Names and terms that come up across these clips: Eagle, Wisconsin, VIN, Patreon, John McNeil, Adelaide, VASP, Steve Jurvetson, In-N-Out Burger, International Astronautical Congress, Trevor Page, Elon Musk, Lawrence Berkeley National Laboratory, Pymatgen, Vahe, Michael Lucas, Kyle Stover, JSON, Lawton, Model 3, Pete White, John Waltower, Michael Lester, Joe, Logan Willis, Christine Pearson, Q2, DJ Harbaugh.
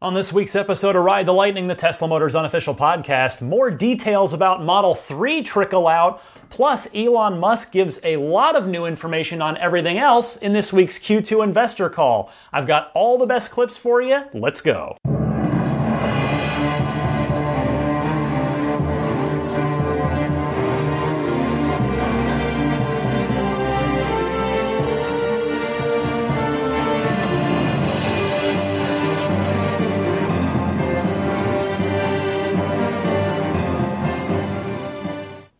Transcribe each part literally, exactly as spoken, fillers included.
On this week's episode of Ride the Lightning, the Tesla Motors unofficial podcast, more details about Model three trickle out, plus Elon Musk gives a lot of new information on everything else in this week's Q two investor call. I've got all the best clips for you. Let's go.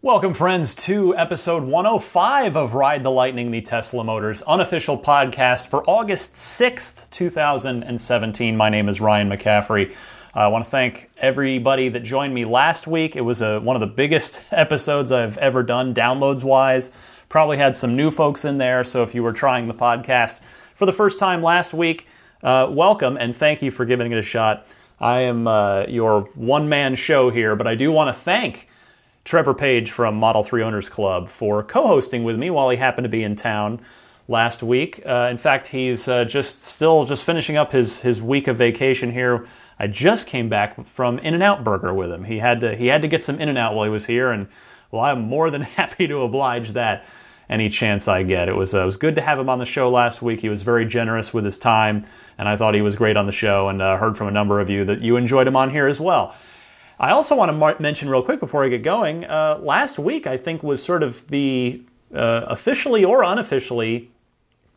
Welcome, friends, to episode one oh five of Ride the Lightning, the Tesla Motors unofficial podcast for August sixth, two thousand seventeen. My name is Ryan McCaffrey. I want to thank everybody that joined me last week. It was a, one of the biggest episodes I've ever done, downloads-wise. Probably had some new folks in there, so if you were trying the podcast for the first time last week, uh, welcome, and thank you for giving it a shot. I am uh, your one-man show here, but I do want to thank Trevor Page from Model three Owners Club for co-hosting with me while he happened to be in town last week. Uh, in fact, he's uh, just still just finishing up his his week of vacation here. I just came back from In-N-Out Burger with him. He had to he had to get some In-N-Out while he was here, and well, I'm more than happy to oblige that any chance I get. It was uh, it was good to have him on the show last week. He was very generous with his time, and I thought he was great on the show. And uh, heard from a number of you that you enjoyed him on here as well. I also want to mention real quick before I get going, uh, last week I think was sort of the, uh, officially or unofficially,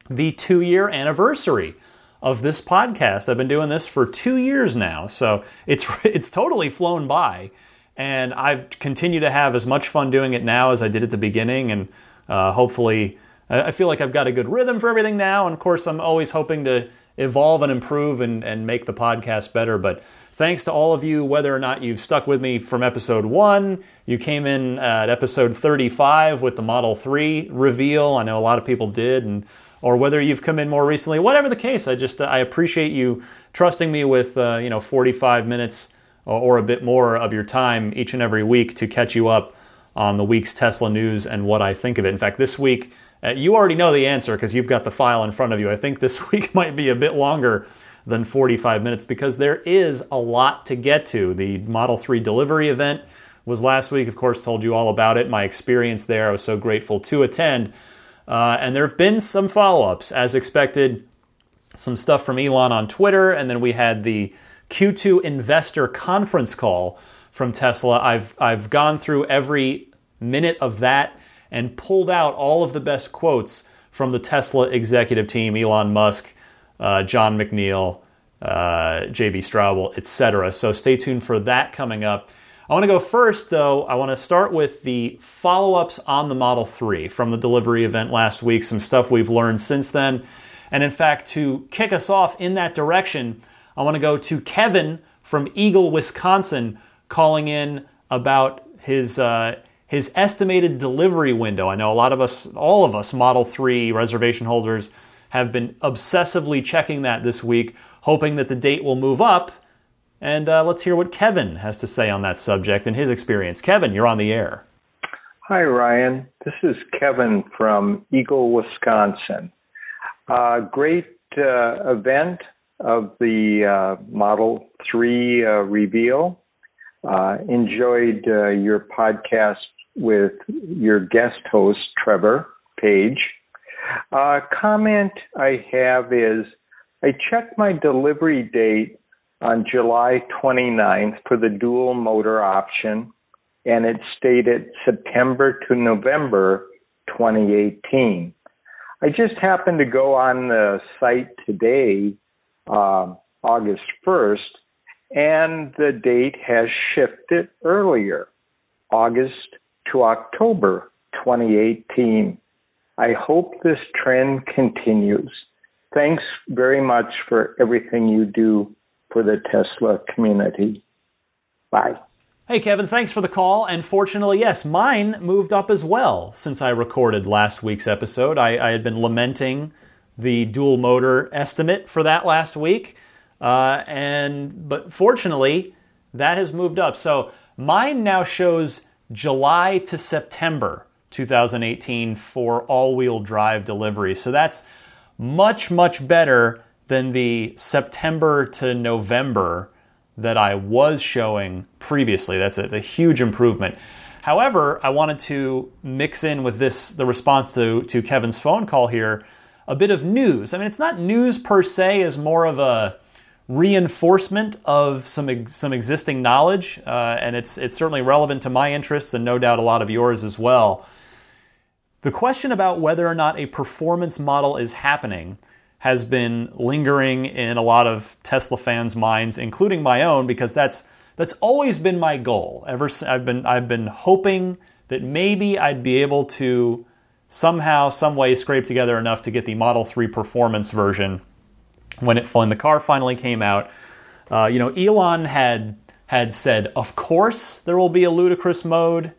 the two-year anniversary of this podcast. I've been doing this for two years now, so it's it's totally flown by, and I've continued to have as much fun doing it now as I did at the beginning, and uh, hopefully I feel like I've got a good rhythm for everything now, and of course I'm always hoping to evolve and improve and, and make the podcast better. But thanks to all of you, whether or not you've stuck with me from episode one, you came in at episode thirty-five with the Model three reveal. I know a lot of people did, and or whether you've come in more recently. Whatever the case, I just I appreciate you trusting me with uh, you know forty-five minutes or, or a bit more of your time each and every week to catch you up on the week's Tesla news and what I think of it. In fact, this week, Uh, you already know the answer because you've got the file in front of you. I think this week might be a bit longer than forty-five minutes because there is a lot to get to. The Model three delivery event was last week. Of course, told you all about it, my experience there. I was so grateful to attend. Uh, and there have been some follow-ups, as expected, some stuff from Elon on Twitter, and then we had the Q two investor conference call from Tesla. I've I've gone through every minute of that and pulled out all of the best quotes from the Tesla executive team, Elon Musk, uh, John McNeil, uh, J B. Straubel, et cetera. So stay tuned for that coming up. I want to go first, though. I want to start with the follow-ups on the Model three from the delivery event last week, some stuff we've learned since then. And in fact, to kick us off in that direction, I want to go to Kevin from Eagle, Wisconsin, calling in about his... Uh, His estimated delivery window. I know a lot of us, all of us Model three reservation holders have been obsessively checking that this week, hoping that the date will move up. And uh, let's hear what Kevin has to say on that subject and his experience. Kevin, you're on the air. Hi, Ryan. This is Kevin from Eagle, Wisconsin. Uh, great uh, event of the uh, Model three uh, reveal. Uh, enjoyed uh, your podcast with your guest host, Trevor Page. Uh, comment I have is, I checked my delivery date on July twenty-ninth for the dual motor option, and it stated September to November twenty eighteen. I just happened to go on the site today, uh, August first, and the date has shifted earlier, August to October twenty eighteen. I hope this trend continues. Thanks very much for everything you do for the Tesla community. Bye. Hey, Kevin, thanks for the call. And fortunately, yes, mine moved up as well since I recorded last week's episode. I, I had been lamenting the dual motor estimate for that last week. Uh, and but fortunately, that has moved up. So mine now shows July to September twenty eighteen for all-wheel drive delivery. So that's much, much better than the September to November that I was showing previously. That's a, a huge improvement. However, I wanted to mix in with this, the response to, to Kevin's phone call here, a bit of news. I mean, it's not news per se, is more of a reinforcement of some some existing knowledge, uh, and it's it's certainly relevant to my interests and no doubt a lot of yours as well. The question about whether or not a performance model is happening has been lingering in a lot of Tesla fans' minds, including my own, because that's that's always been my goal. Ever I've been I've been hoping that maybe I'd be able to somehow, some way, scrape together enough to get the Model three performance version when it when the car finally came out. Uh, you know, Elon had had said, of course, there will be a ludicrous mode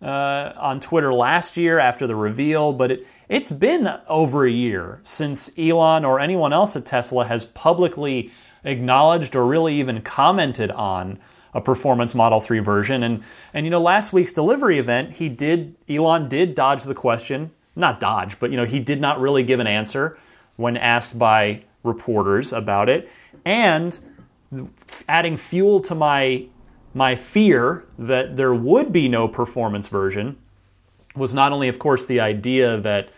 uh, on Twitter last year after the reveal, but it it's been over a year since Elon or anyone else at Tesla has publicly acknowledged or really even commented on a performance Model three version. And, and you know, last week's delivery event, he did, Elon did dodge the question, not dodge, but, you know, he did not really give an answer when asked by reporters about it. And adding fuel to my, my fear that there would be no performance version was not only, of course, the idea that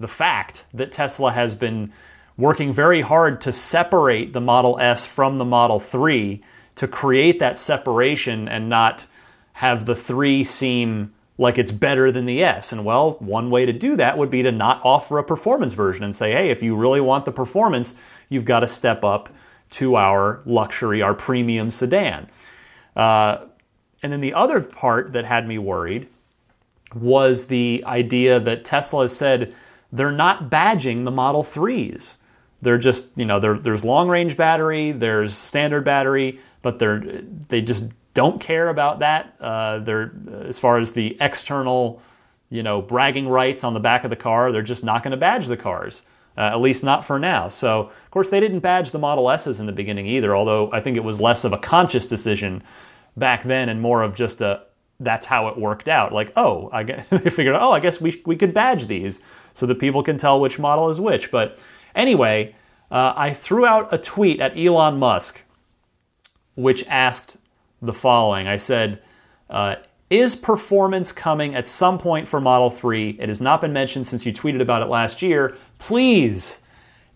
the fact that Tesla has been working very hard to separate the Model S from the Model three, to create that separation and not have the three seem like it's better than the S. And well, one way to do that would be to not offer a performance version and say, hey, if you really want the performance, you've got to step up to our luxury, our premium sedan. Uh, and then the other part that had me worried was the idea that Tesla said they're not badging the Model threes. They're just, you know, there's long-range battery, there's standard battery, but they're they just don't care about that. Uh, they're as far as the external, you know, bragging rights on the back of the car, they're just not going to badge the cars, uh, at least not for now. So, of course, they didn't badge the Model S's in the beginning either, although I think it was less of a conscious decision back then and more of just a, that's how it worked out. Like, oh, I guess, they figured, oh, I guess we we could badge these so that people can tell which model is which, but... Anyway, uh, I threw out a tweet at Elon Musk, which asked the following. I said, uh, is performance coming at some point for Model three? It has not been mentioned since you tweeted about it last year. Please.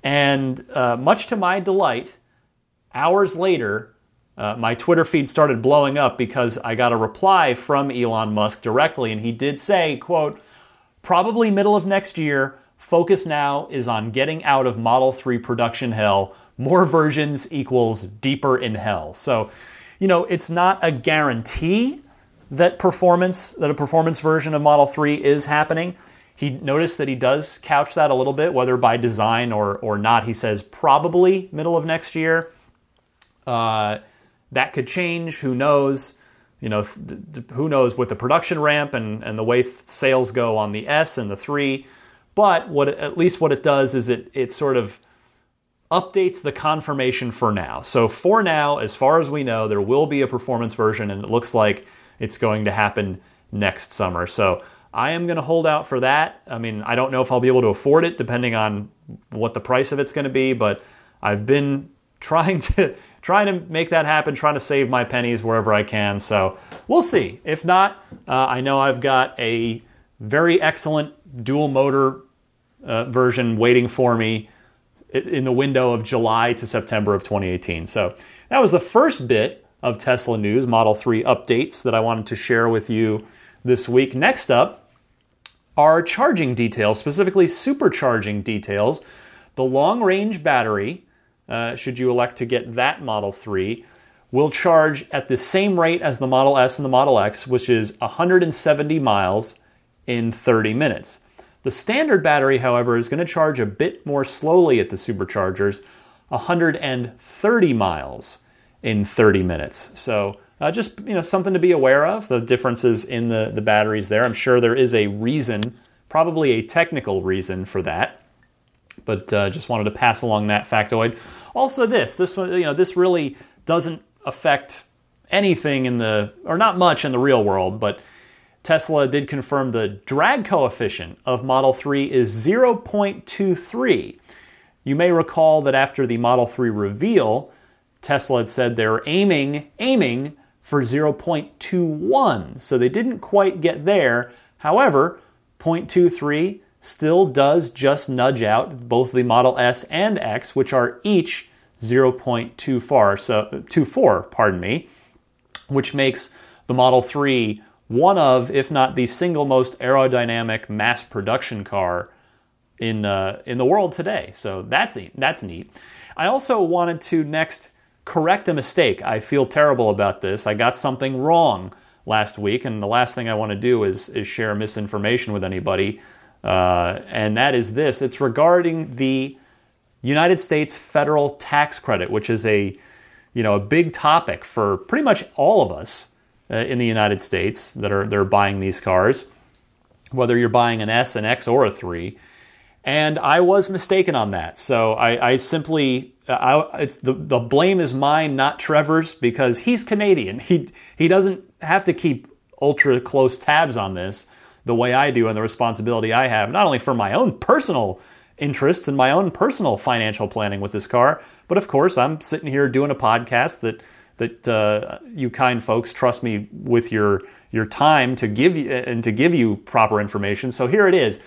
And uh, much to my delight, hours later, uh, my Twitter feed started blowing up because I got a reply from Elon Musk directly. And he did say, quote, probably middle of next year. Focus now is on getting out of Model three production hell. More versions equals deeper in hell. So, you know, it's not a guarantee that performance, that a performance version of Model three is happening. He noticed that he does couch that a little bit, whether by design or, or not. He says probably middle of next year. Uh, that could change. Who knows? You know, th- th- who knows with the production ramp and, and the way th- sales go on the S and the three. But what at least what it does is it it sort of updates the confirmation for now. So for now, as far as we know, there will be a performance version, and it looks like it's going to happen next summer. So I am going to hold out for that. I mean, I don't know if I'll be able to afford it, depending on what the price of it's going to be. But I've been trying to trying to make that happen, trying to save my pennies wherever I can. So we'll see. If not, uh, I know I've got a very excellent dual motor Uh, version waiting for me in the window of July to September of twenty eighteen. So that was the first bit of Tesla news, Model three updates that I wanted to share with you this week. Next up are charging details, specifically supercharging details. The long-range battery, uh, should you elect to get that Model three, will charge at the same rate as the Model S and the Model X, which is one hundred seventy miles in thirty minutes. The standard battery, however, is going to charge a bit more slowly at the superchargers, one hundred thirty miles in thirty minutes. So uh, just, you know, something to be aware of, the differences in the, the batteries there. I'm sure there is a reason, probably a technical reason for that, but uh, just wanted to pass along that factoid. Also this, this one, you know, this really doesn't affect anything in the, or not much in the real world, but Tesla did confirm the drag coefficient of Model three is zero point two three. You may recall that after the Model three reveal, Tesla had said they're aiming, aiming for zero point two one. So they didn't quite get there. However, zero point two three still does just nudge out both the Model S and X, which are each zero point two four, so, two four, pardon me, which makes the Model three one of, if not the single most aerodynamic mass production car in uh, in the world today. So that's that's neat. I also wanted to next correct a mistake. I feel terrible about this. I got something wrong last week, and the last thing I want to do is, is share misinformation with anybody, uh, and that is this. It's regarding the United States federal tax credit, which is a you know a big topic for pretty much all of us uh, in the United States that are they're buying these cars, whether you're buying an S, an X, or a three. And I was mistaken on that. So I, I simply, I, it's the, the blame is mine, not Trevor's, because he's Canadian. He he doesn't have to keep ultra close tabs on this the way I do and the responsibility I have, not only for my own personal interests and my own personal financial planning with this car, but of course I'm sitting here doing a podcast that that uh, you kind folks trust me with your your time to give you and to give you proper information. So here it is.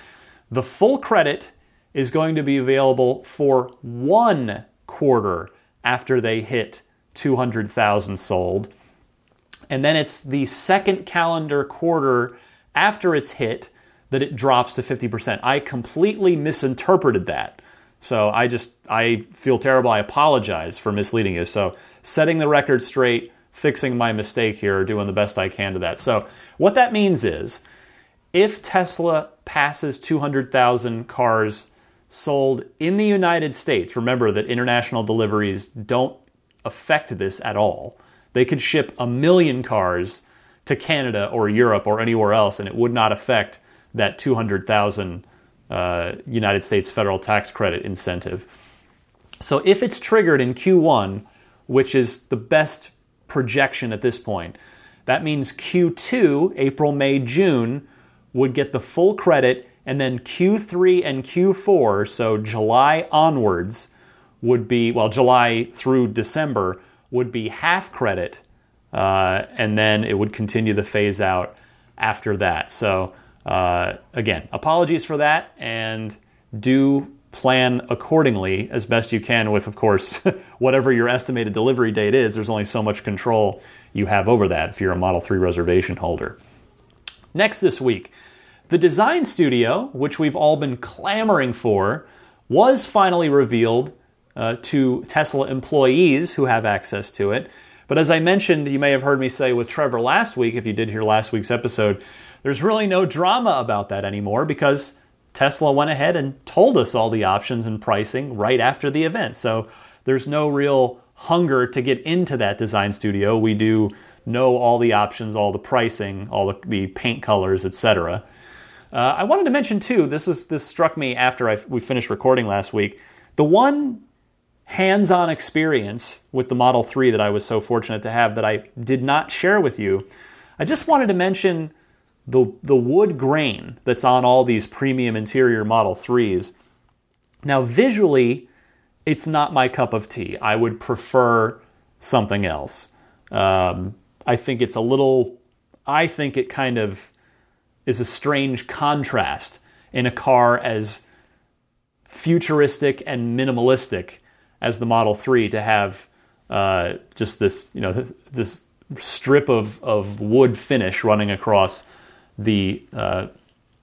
The full credit is going to be available for one quarter after they hit two hundred thousand sold. And then it's the second calendar quarter after it's hit that it drops to fifty percent. I completely misinterpreted that. So I just, I feel terrible. I apologize for misleading you. So setting the record straight, fixing my mistake here, doing the best I can to that. So what that means is, if Tesla passes two hundred thousand cars sold in the United States, remember that international deliveries don't affect this at all. They could ship a million cars to Canada or Europe or anywhere else, and it would not affect that two hundred thousand uh, United States federal tax credit incentive. So if it's triggered in Q one, which is the best projection at this point, that means Q two, April, May, June, would get the full credit, and then Q three and Q four, so July onwards, would be, well, July through December, would be half credit, uh, and then it would continue the phase out after that. So, uh, again, apologies for that, and do plan accordingly as best you can with, of course, whatever your estimated delivery date is. There's only so much control you have over that if you're a Model three reservation holder. Next this week, the design studio, which we've all been clamoring for, was finally revealed uh, to Tesla employees who have access to it. But as I mentioned, you may have heard me say with Trevor last week, if you did hear last week's episode, there's really no drama about that anymore because Tesla went ahead and told us all the options and pricing right after the event. So there's no real hunger to get into that design studio. We do know all the options, all the pricing, all the, the paint colors, et cetera. Uh, I wanted to mention too, this is this struck me after I, we finished recording last week, the one hands-on experience with the Model three that I was so fortunate to have that I did not share with you. I just wanted to mention the, the wood grain that's on all these premium interior Model threes. Now visually, it's not my cup of tea. I would prefer something else. Um, I think it's a little, I think it kind of is a strange contrast in a car as futuristic and minimalistic as the Model three to have uh, just this, you know, this strip of, of wood finish running across the, uh,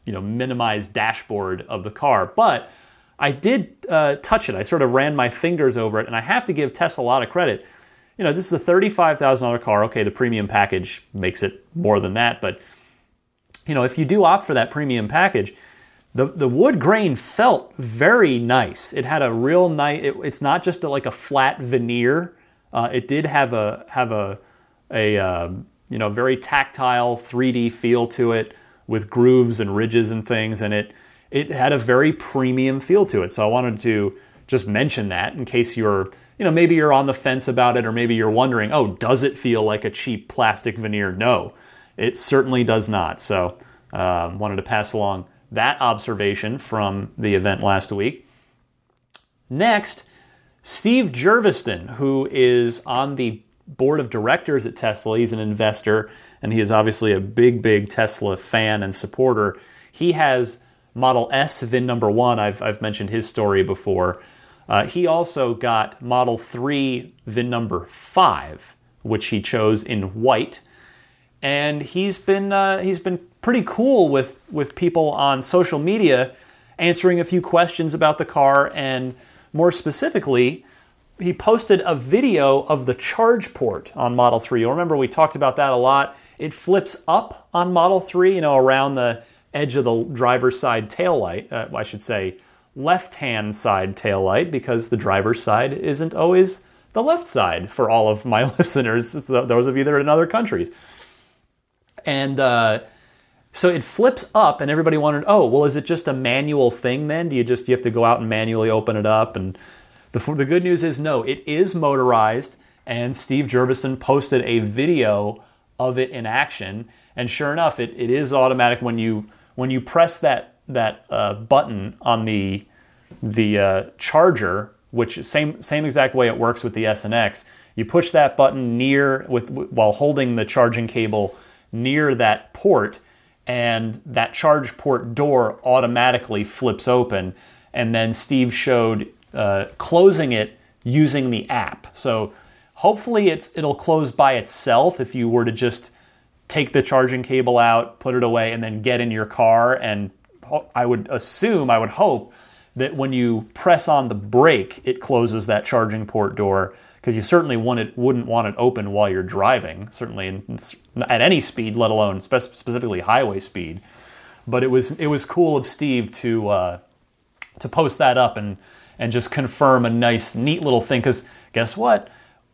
you know, minimized dashboard of the car. But I did uh, touch it. I sort of ran my fingers over it, and I have to give Tesla a lot of credit. You know, this is a thirty-five thousand dollars car. Okay, the premium package makes it more than that. But, you know, if you do opt for that premium package, the, the wood grain felt very nice. It had a real nice, it, it's not just a, like a flat veneer. Uh, it did have a, have a, a uh, you know, very tactile three D feel to it with grooves and ridges and things. And it, it had a very premium feel to it. So I wanted to just mention that in case you're, you know, maybe you're on the fence about it, or maybe you're wondering, oh, does it feel like a cheap plastic veneer? No, it certainly does not. So I um, wanted to pass along that observation from the event last week. Next, Steve Jurvetson, who is on the board of directors at Tesla. He's an investor, and he is obviously a big, big Tesla fan and supporter. He has Model S V I N number one. I've, I've mentioned his story before. Uh, he also got Model three V I N number five, which he chose in white. And he's been uh, he's been pretty cool with, with people on social media, answering a few questions about the car, and more specifically, he posted a video of the charge port on Model three. You'll remember we talked about that a lot. It flips up on Model three, you know, around the edge of the driver's side taillight. Uh, I should say left-hand side taillight, because the driver's side isn't always the left side for all of my listeners, those of you that are in other countries. And uh, so it flips up, and everybody wondered, oh, well, is it just a manual thing then? Do you just you have to go out and manually open it up? And the, the good news is, no, it is motorized, and Steve Jurvetson posted a video of it in action. And sure enough, it, it is automatic when you when you press that that uh, button on the the uh, charger, which is same same exact way it works with the S and X. You push that button near with while holding the charging cable near that port, and that charge port door automatically flips open. And then Steve showed uh, closing it using the app. So hopefully it's it'll close by itself if you were to just take the charging cable out, put it away, and then get in your car. And I would assume, I would hope, that when you press on the brake, it closes that charging port door, because you certainly want it, wouldn't want it open while you're driving, certainly in, at any speed, let alone spe- specifically highway speed. But it was it was cool of Steve to uh, to post that up and and just confirm a nice, neat little thing, because guess what?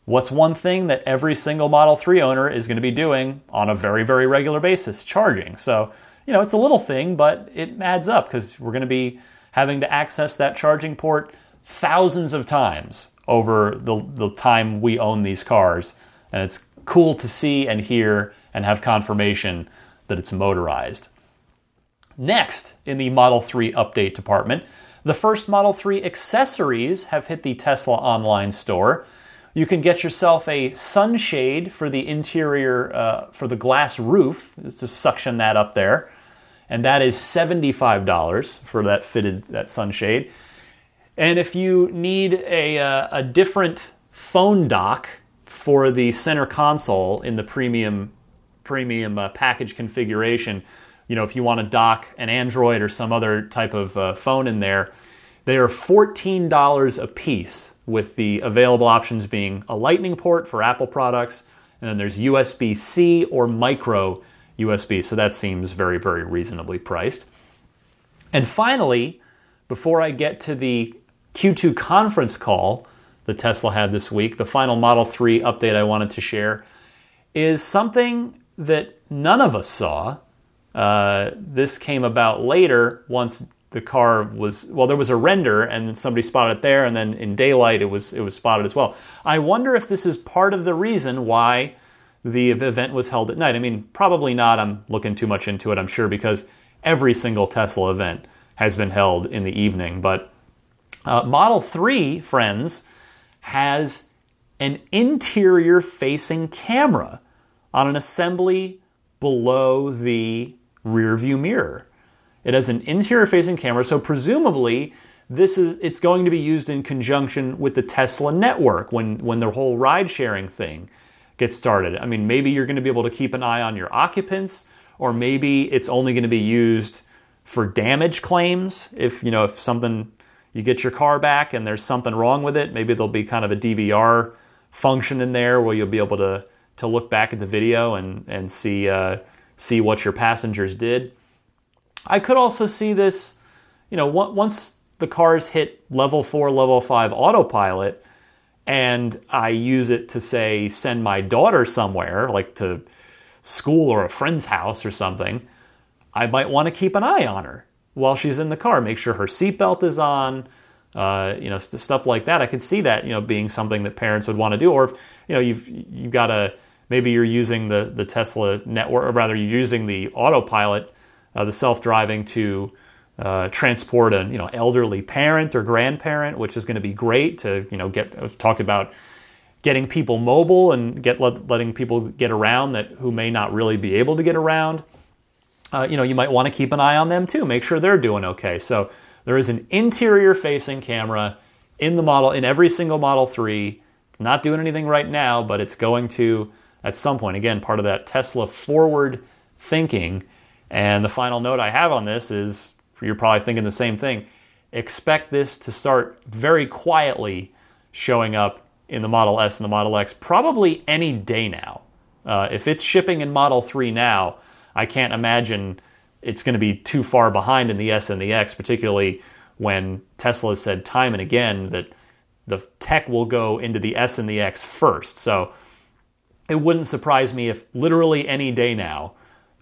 What's one thing that every single Model three owner is going to be doing on a very, very regular basis? Charging. So, you know, it's a little thing, but it adds up, because we're going to be having to access that charging port thousands of times over the, the time we own these cars. And it's cool to see and hear and have confirmation that it's motorized. Next, in the Model three update department, the first Model three accessories have hit the Tesla online store. You can get yourself a sunshade for the interior, uh, for the glass roof. It's just suction that up there. And that is seventy-five dollars for that fitted, that sunshade. And if you need a uh, a different phone dock for the center console in the premium premium uh, package configuration, you know, if you want to dock an Android or some other type of uh, phone in there, they are fourteen dollars a piece, with the available options being a Lightning port for Apple products, and then there's U S B-C or micro U S B. So that seems very, very reasonably priced. And finally, before I get to the Q two conference call that Tesla had this week, the final Model three update I wanted to share is something that none of us saw. Uh, this came about later once the car was, well, there was a render and then somebody spotted it there, and then in daylight it was it was spotted as well. I wonder if this is part of the reason why the event was held at night. I mean, probably not. I'm looking too much into it, I'm sure, because every single Tesla event has been held in the evening. But Uh, Model three, friends, has an interior-facing camera on an assembly below the rear-view mirror. It has an interior-facing camera, so presumably this is it's going to be used in conjunction with the Tesla network when, when the whole ride-sharing thing gets started. I mean, maybe you're going to be able to keep an eye on your occupants, or maybe it's only going to be used for damage claims. If, you know, if something... You get your car back and there's something wrong with it, maybe there'll be kind of a D V R function in there where you'll be able to, to look back at the video and, and see uh, see what your passengers did. I could also see this, you know, once the cars hit level four, level five autopilot, and I use it to, say, send my daughter somewhere, like to school or a friend's house or something, I might want to keep an eye on her while she's in the car, make sure her seatbelt is on, uh, you know, st- stuff like that. I could see that, you know, being something that parents would want to do. Or if, you know, you've you've got a, maybe you're using the, the Tesla network, or rather you're using the autopilot, uh, the self-driving to uh, transport an you know elderly parent or grandparent, which is going to be great to you know get talk about getting people mobile and get let, letting people get around that who may not really be able to get around. Uh, you know, you might want to keep an eye on them too, make sure they're doing okay. So there is an interior-facing camera in the model, in every single Model three. It's not doing anything right now, but it's going to at some point. Again, part of that Tesla forward thinking. And the final note I have on this is, you're probably thinking the same thing, expect this to start very quietly showing up in the Model S and the Model X probably any day now. Uh, if it's shipping in Model three now, I can't imagine it's going to be too far behind in the S and the X, particularly when Tesla said time and again that the tech will go into the S and the X first. So it wouldn't surprise me if literally any day now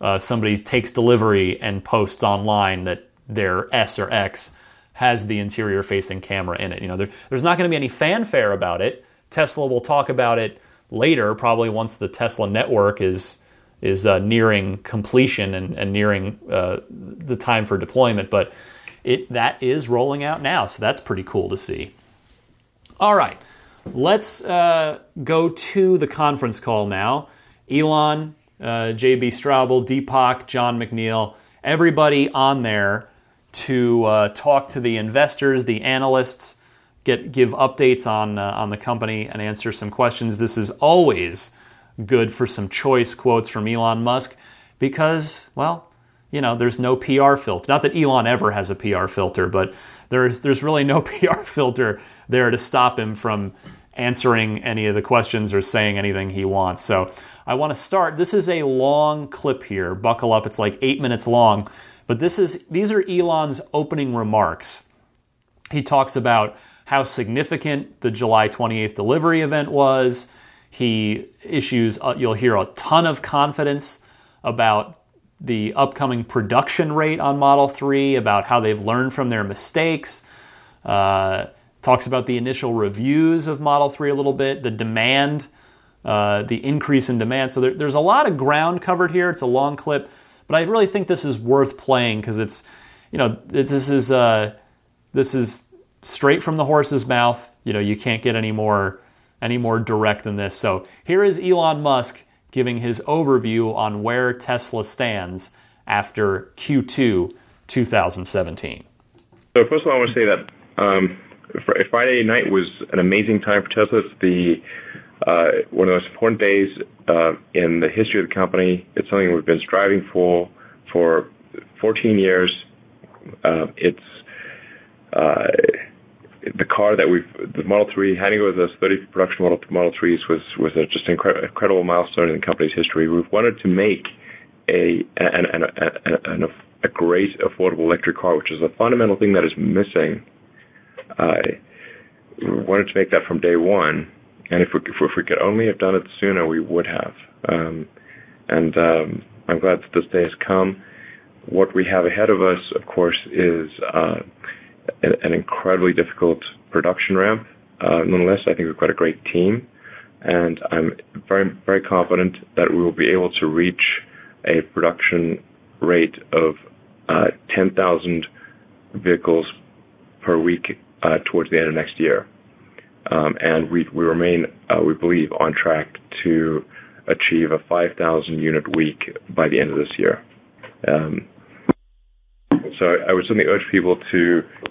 uh, somebody takes delivery and posts online that their S or X has the interior-facing camera in it. You know, there, there's not going to be any fanfare about it. Tesla will talk about it later, probably once the Tesla network is... is uh, nearing completion and, and nearing uh, the time for deployment, but it that is rolling out now, so that's pretty cool to see. All right, let's uh, go to the conference call now. Elon, uh, J B. Straubel, Deepak, John McNeil, everybody on there to uh, talk to the investors, the analysts, get give updates on uh, on the company and answer some questions. This is always good for some choice quotes from Elon Musk because, well, you know, there's no P R filter. Not that Elon ever has a P R filter, but there's there's really no P R filter there to stop him from answering any of the questions or saying anything he wants. So I want to start. This is a long clip here. Buckle up. It's like eight minutes long. But this is these are Elon's opening remarks. He talks about how significant the July twenty-eighth delivery event was. He issues, uh, you'll hear a ton of confidence about the upcoming production rate on Model three, about how they've learned from their mistakes, uh, talks about the initial reviews of Model three a little bit, the demand, uh, the increase in demand. So there, there's a lot of ground covered here. It's a long clip, but I really think this is worth playing because it's, you know, this is uh, this is straight from the horse's mouth. You know, you can't get any more... any more direct than this. So here is Elon Musk giving his overview on where Tesla stands after Q two twenty seventeen. So first of all, I want to say that um, Friday night was an amazing time for Tesla. It's the, uh, one of the most important days uh, in the history of the company. It's something we've been striving for for fourteen years. Uh, it's... Uh, The car that we've, the Model three, handing over those thirty production Model, Model threes was, was a just incre- incredible milestone in the company's history. We've wanted to make a an, an, an, an, a great affordable electric car, which is a fundamental thing that is missing. Uh, we wanted to make that from day one, and if we, if we could only have done it sooner, we would have. Um, and um, I'm glad that this day has come. What we have ahead of us, of course, is... Uh, an incredibly difficult production ramp. Uh, nonetheless, I think we've got a great team, and I'm very, very confident that we will be able to reach a production rate of uh, ten thousand vehicles per week uh, towards the end of next year. Um, and we, we remain, uh, we believe, on track to achieve a five thousand unit week by the end of this year. Um, So I would certainly urge people to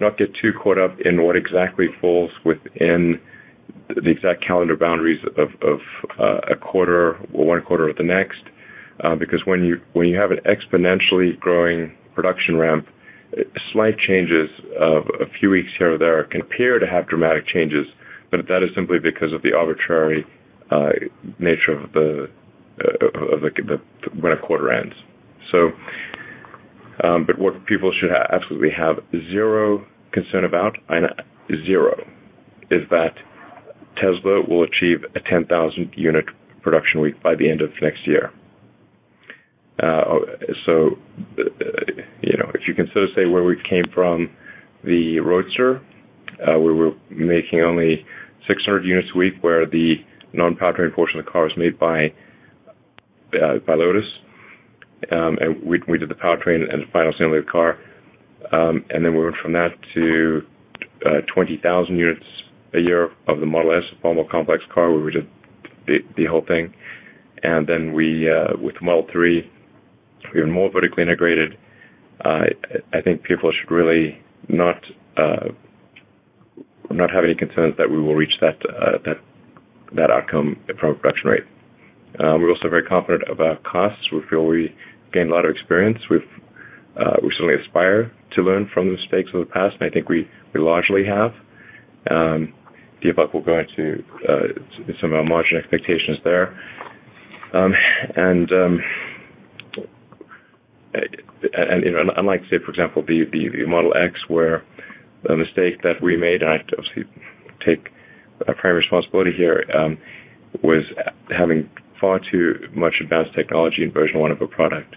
not get too caught up in what exactly falls within the exact calendar boundaries of, of uh, a quarter or one quarter or the next, uh, because when you when you have an exponentially growing production ramp, slight changes of a few weeks here or there can appear to have dramatic changes, but that is simply because of the arbitrary uh, nature of the uh, of the, the when a quarter ends. So. Um, but what people should ha- absolutely have zero concern about, I know, zero, is that Tesla will achieve a ten thousand unit production week by the end of next year. Uh, so, uh, you know, if you consider, say, where we came from, the Roadster, uh, we were making only six hundred units a week, where the non-powertrain portion of the car was made by uh, by Lotus. Um, and we, we did the powertrain and the final assembly of the car. Um, and then we went from that to uh, twenty thousand units a year of the Model S, a far more complex car, where we did the, the whole thing. And then we, uh, with Model three, we were more vertically integrated. Uh, I think people should really not uh, not have any concerns that we will reach that uh, that that outcome from a production rate. Uh, we're also very confident of our costs. We feel we gained a lot of experience. We've uh, we certainly aspire to learn from the mistakes of the past, and I think we, we largely have. Um, Deepak will go into uh, some of our margin expectations there. Um, and um, and you know, unlike, say, for example, the, the, the Model X, where the mistake that we made, and I obviously take primary responsibility here, um, was having far too much advanced technology in version one of a product.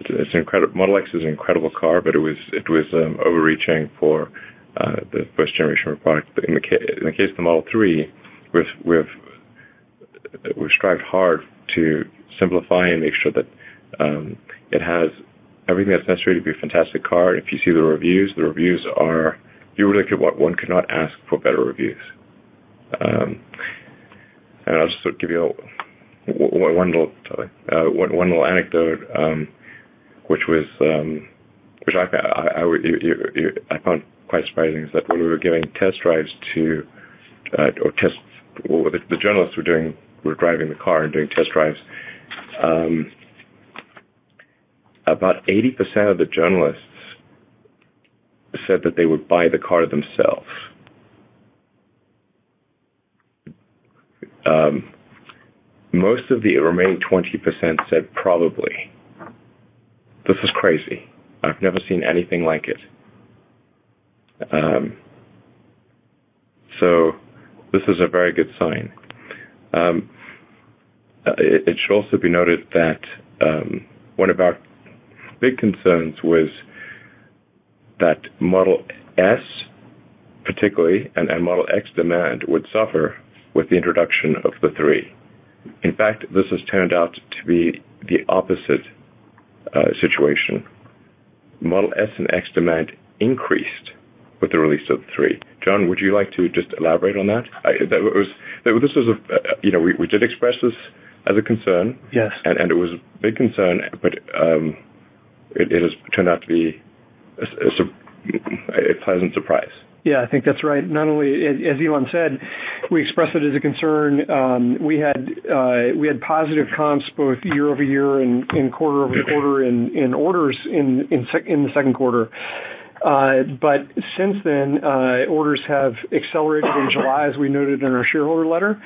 It's, it's incredible. Model X is an incredible car, but it was it was um, overreaching for uh, the first generation of product. But in the ca- in the case of the Model three, we've we've we've strived hard to simplify and make sure that um, it has everything that's necessary to be a fantastic car. If you see the reviews, the reviews are, you really could, one could not ask for better reviews. Um, and I'll just sort of give you a, one little uh, one, one little anecdote, um, which was um, which I I, I, I I found quite surprising, is that when we were giving test drives to uh, or test, well, the, the journalists were doing were driving the car and doing test drives. Um, about eighty percent of the journalists said that they would buy the car themselves. Um, most of the remaining twenty percent said probably. This is crazy. I've never seen anything like it. Um, so this is a very good sign. Um, it, it should also be noted that um, one of our big concerns was that Model S, particularly, and, and Model X demand would suffer with the introduction of the three. In fact, this has turned out to be the opposite uh, situation. Model S and X demand increased with the release of the three. John, would you like to just elaborate on that? I, that was that, this was a uh, you know we, we did express this as a concern. Yes. And and it was a big concern, but um, it, it has turned out to be a, a, a pleasant surprise. Yeah, I think that's right. Not only, as Elon said, we expressed it as a concern. Um, we had uh, we had positive comps both year over year and, and quarter over quarter in, in orders in in, sec- in the second quarter. Uh, but since then, uh, orders have accelerated in July, as we noted in our shareholder letter,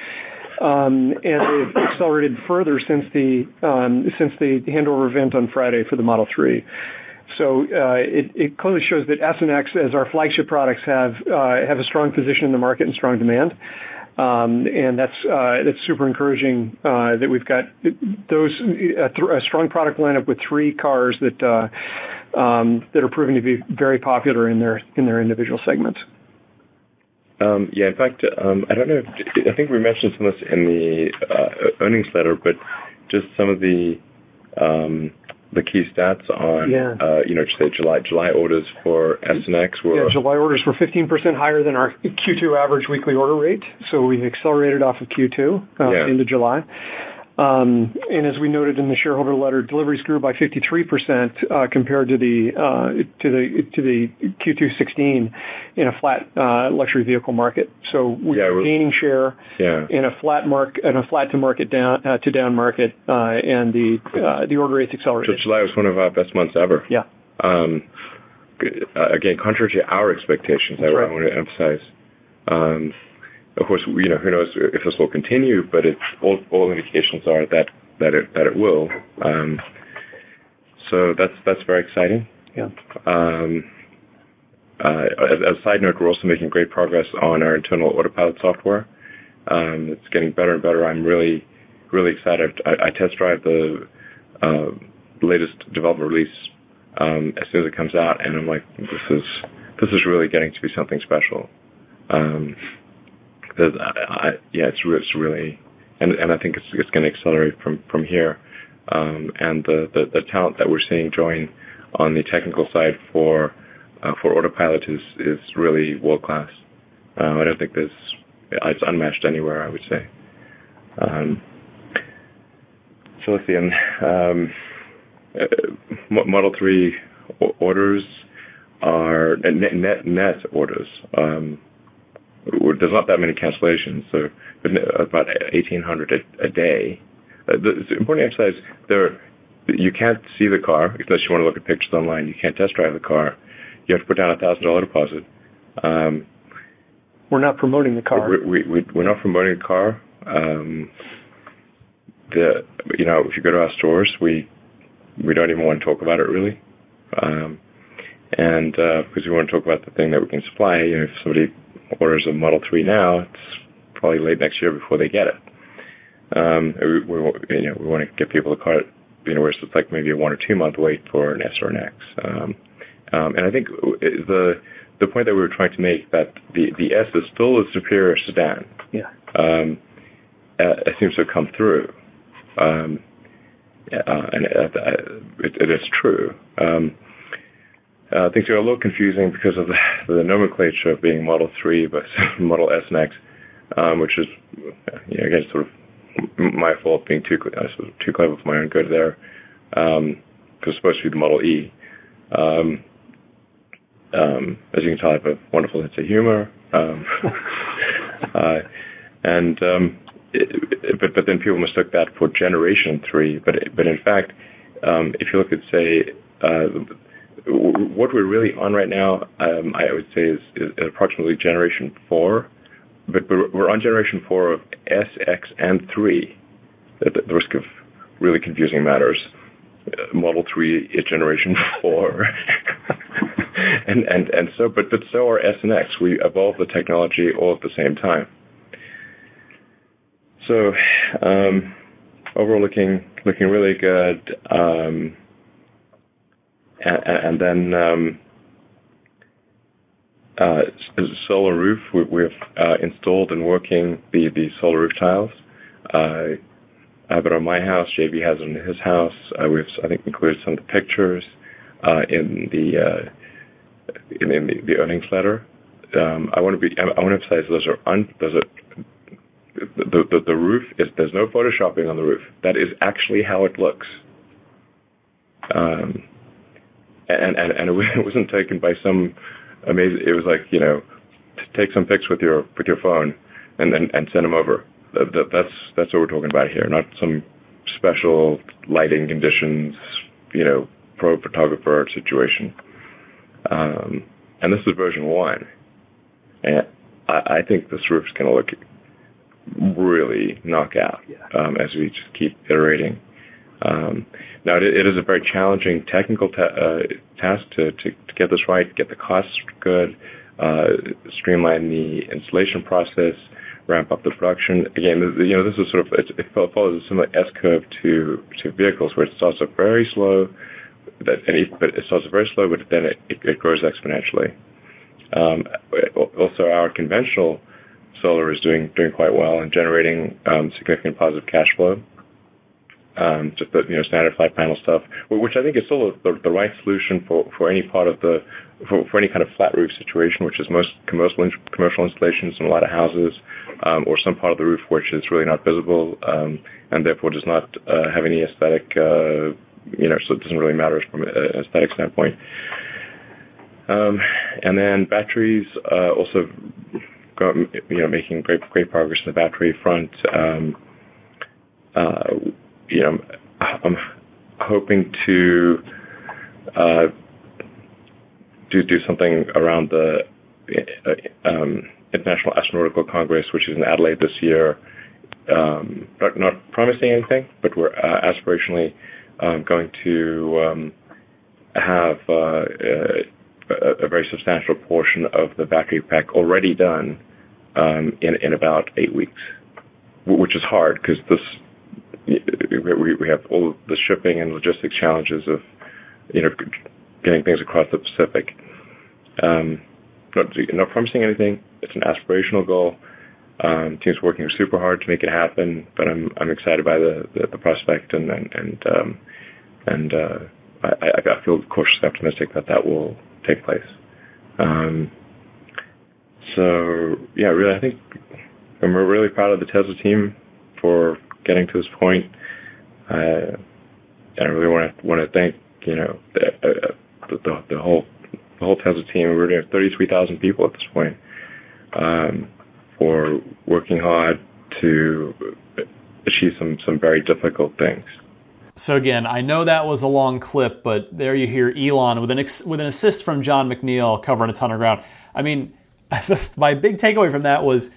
um, and they've accelerated further since the um, since the handover event on Friday for the Model three. So uh, it, it clearly shows that S and X, as our flagship products, have uh, have a strong position in the market and strong demand, um, and that's uh, that's super encouraging uh, that we've got those a, th- a strong product lineup with three cars that uh, um, that are proving to be very popular in their in their individual segments. Um, yeah, in fact, um, I don't know. If, I think we mentioned some of this in the uh, earnings letter, but just some of the. Um, The key stats on, yeah. uh, you know, say July July orders for S and X were yeah, July orders were fifteen percent higher than our Q two average weekly order rate, so we've accelerated off of Q two uh, yeah. into July. Um, and as we noted in the shareholder letter, deliveries grew by fifty-three percent uh, compared to the uh, to the to the Q two sixteen in a flat uh, luxury vehicle market. So we're yeah, gaining share yeah. in a flat mark in a flat to market down uh, to down market, uh, and the uh, the order rates accelerated. So July was one of our best months ever. Yeah. Um, again, contrary to our expectations, I, right. I want to emphasize. Um, Of course, you know, who knows if this will continue, but it's, all, all indications are that, that it that it will. Um, so that's that's very exciting. Yeah. Um, uh, as a side note, we're also making great progress on our internal autopilot software. Um, it's getting better and better. I'm really really excited. I, I test drive the uh, latest development release um, as soon as it comes out, and I'm like, this is this is really getting to be something special. Um, I, I, yeah, it's, it's really, and, and I think it's, it's going to accelerate from, from here. Um, and the, the, the talent that we're seeing join on the technical side for uh, for autopilot is, is really world-class. Uh, I don't think there's, it's unmatched anywhere, I would say. Um, so let's see, and, um, uh, Model three orders are net, net, net orders. Um, there's not that many cancellations, so about eighteen hundred a, a day. Uh, the, the important exercise, there, you can't see the car, unless you want to look at pictures online. You can't test drive the car. You have to put down a one thousand dollars deposit. Um, we're not promoting the car. We, we, we're not promoting the car. Um, the, you know, if you go to our stores, we we don't even want to talk about it, really. Um, and uh, because we want to talk about the thing that we can supply. You know, if somebody orders a Model three now, it's probably late next year before they get it. Um, we, we, you know, we want to get people a car, you know, where it's like maybe a one or two month wait for an S or an X. Um, um, and I think the the point that we were trying to make, that the, the S is still a superior sedan. Yeah. Um, uh, it seems to have come through. Um, uh, and uh, it, it is true. Um, uh, things are a little confusing because of the, the nomenclature of being Model three versus Model S and X, um, which is, you know, again, sort of my fault, being too I was too clever for my own good there, because um, it's supposed to be the Model E. Um, um, as you can tell, I have a wonderful sense of humor, um, uh, and um, it, it, but but then people mistook that for Generation Three. But it, but in fact, um, if you look at, say, uh, what we're really on right now, um, I would say is, is approximately Generation Four. But we're on Generation four of S, X, and three, at the risk of really confusing matters. Uh, Model three is Generation four. and, and and so, but, but so are S and X. We evolve the technology all at the same time. So um, overall looking looking really good. Um, and, and then... Um, Uh, solar roof, we, we've uh, installed and working the, the solar roof tiles. Uh, I have it on my house. J B has it on his house. Uh, we've, I think, included some of the pictures uh, in the uh, in, in the, the earnings letter. Um, I want to be. I want to emphasize those are un, those are the, the the roof is. There's no photoshopping on the roof. That is actually how it looks. Um, and and and it wasn't taken by some. Amazing! It was like, you know, take some pics with your with your phone, and then and, and send them over. That, that, that's that's what we're talking about here, not some special lighting conditions, you know, pro photographer situation. Um, and this is version one, and I, I think this roof's going to look really knockout um, as we just keep iterating. Um, now, it, it is a very challenging technical ta- uh, task to, to, to get this right, get the costs good, uh, streamline the installation process, ramp up the production. Again, you know, this is sort of, it, it follows a similar S-curve to, to vehicles, where it starts off very slow, that, and it, but it starts off very slow, but then it, it, it grows exponentially. Um, also, our conventional solar is doing, doing quite well and generating um, significant positive cash flow. Um, just the, you know, standard flat panel stuff, which I think is still the, the right solution for, for any part of the, for, for any kind of flat roof situation, which is most commercial commercial installations in a lot of houses, um, or some part of the roof which is really not visible, um, and therefore does not uh, have any aesthetic, uh, you know, so it doesn't really matter from an aesthetic standpoint. Um, and then batteries, uh, also, got, you know, making great great progress in the battery front. Um, uh, You know, I'm hoping to uh, do do something around the uh, um, International Astronautical Congress, which is in Adelaide this year. Um, not, not promising anything, but we're uh, aspirationally um, going to um, have uh, a, a very substantial portion of the battery pack already done um, in in about eight weeks, which is hard because this. We we have all the shipping and logistics challenges of, you know, getting things across the Pacific. Um, not, not promising anything. It's an aspirational goal. Um, team's working super hard to make it happen, but I'm I'm excited by the, the, the prospect, and and and, um, and uh, I, I feel cautiously optimistic that that will take place. Um, so, yeah, really, I think I'm really proud of the Tesla team for getting to this point. Uh, I really want to want to thank, you know, the, uh, the, the, the whole the whole Tesla team. We're going to have thirty-three thousand people at this point um, for working hard to achieve some, some very difficult things. So again, I know that was a long clip, but there you hear Elon with an ex- with an assist from John McNeil covering a ton of ground. I mean, my big takeaway from that was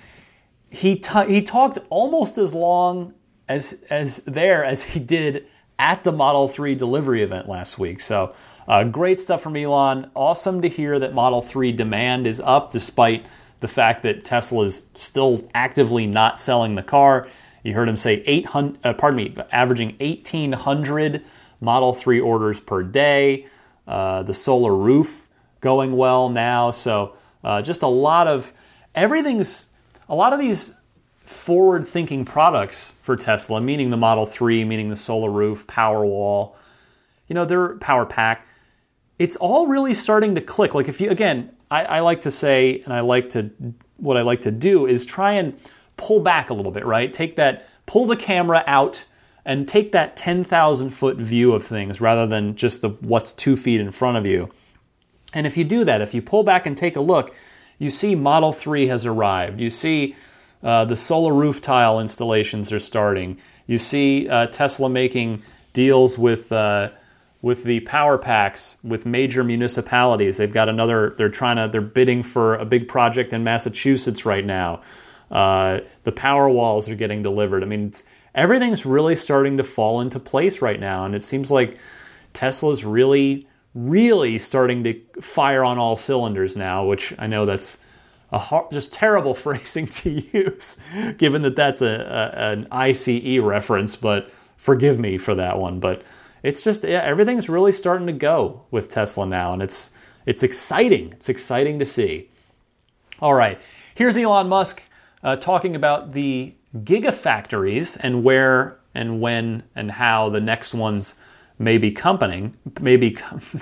he t- he talked almost as long as as there as he did at the Model three delivery event last week. So uh, great stuff from Elon. Awesome to hear that Model three demand is up despite the fact that Tesla is still actively not selling the car. You heard him say eight hundred, uh, pardon me, averaging eighteen hundred Model three orders per day. Uh, the solar roof going well now. So uh, just a lot of everything's, a lot of these forward-thinking products for Tesla, meaning the Model three, meaning the solar roof, Powerwall, you know, their Power Pack. It's all really starting to click. Like if you, again, I, I like to say, and I like to, what I like to do is try and pull back a little bit, right? Take that, pull the camera out and take that ten thousand foot view of things rather than just the what's two feet in front of you. And if you do that, if you pull back and take a look, you see Model three has arrived. You see uh, the solar roof tile installations are starting. You see uh, Tesla making deals with uh, with the power packs with major municipalities. They've got another, they're trying to, they're bidding for a big project in Massachusetts right now. Uh, the power walls are getting delivered. I mean, everything's really starting to fall into place right now. And it seems like Tesla's really, really starting to fire on all cylinders now, which I know that's a hard, just terrible phrasing to use, given that that's a, a an ICE reference, but forgive me for that one. But it's just, yeah, everything's really starting to go with Tesla now. And it's, it's exciting. It's exciting to see. All right. Here's Elon Musk. Uh, talking about the gigafactories and where and when and how the next ones may be coming, may be,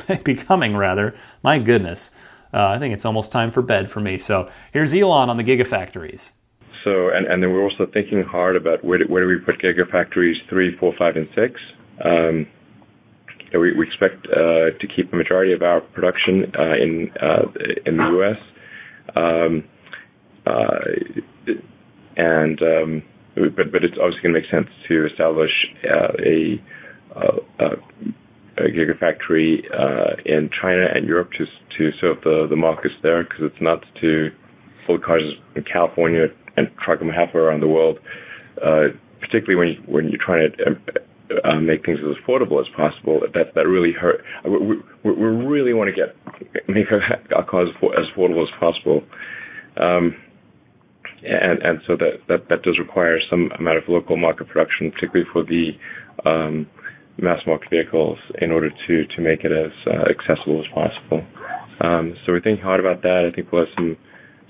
may be coming rather. My goodness, uh, I think it's almost time for bed for me. So here's Elon on the gigafactories. So and, and then we're also thinking hard about where do, where do we put gigafactories three, four, five, and six. Um, we, we expect uh, to keep the majority of our production uh, in uh, in the U S. Um, uh, And um, but but it's obviously going to make sense to establish uh, a, a, a gigafactory uh, in China and Europe to to serve the, the markets there, because it's nuts to build cars in California and truck them halfway around the world, uh, particularly when you, when you're trying to uh, make things as affordable as possible. That that really hurt. We, we, we really want to get make our, our cars as affordable as possible. Um, And, and so that, that, that does require some amount of local market production, particularly for the um, mass market vehicles, in order to, to make it as uh, accessible as possible. Um, so we're thinking hard about that. I think we'll have some,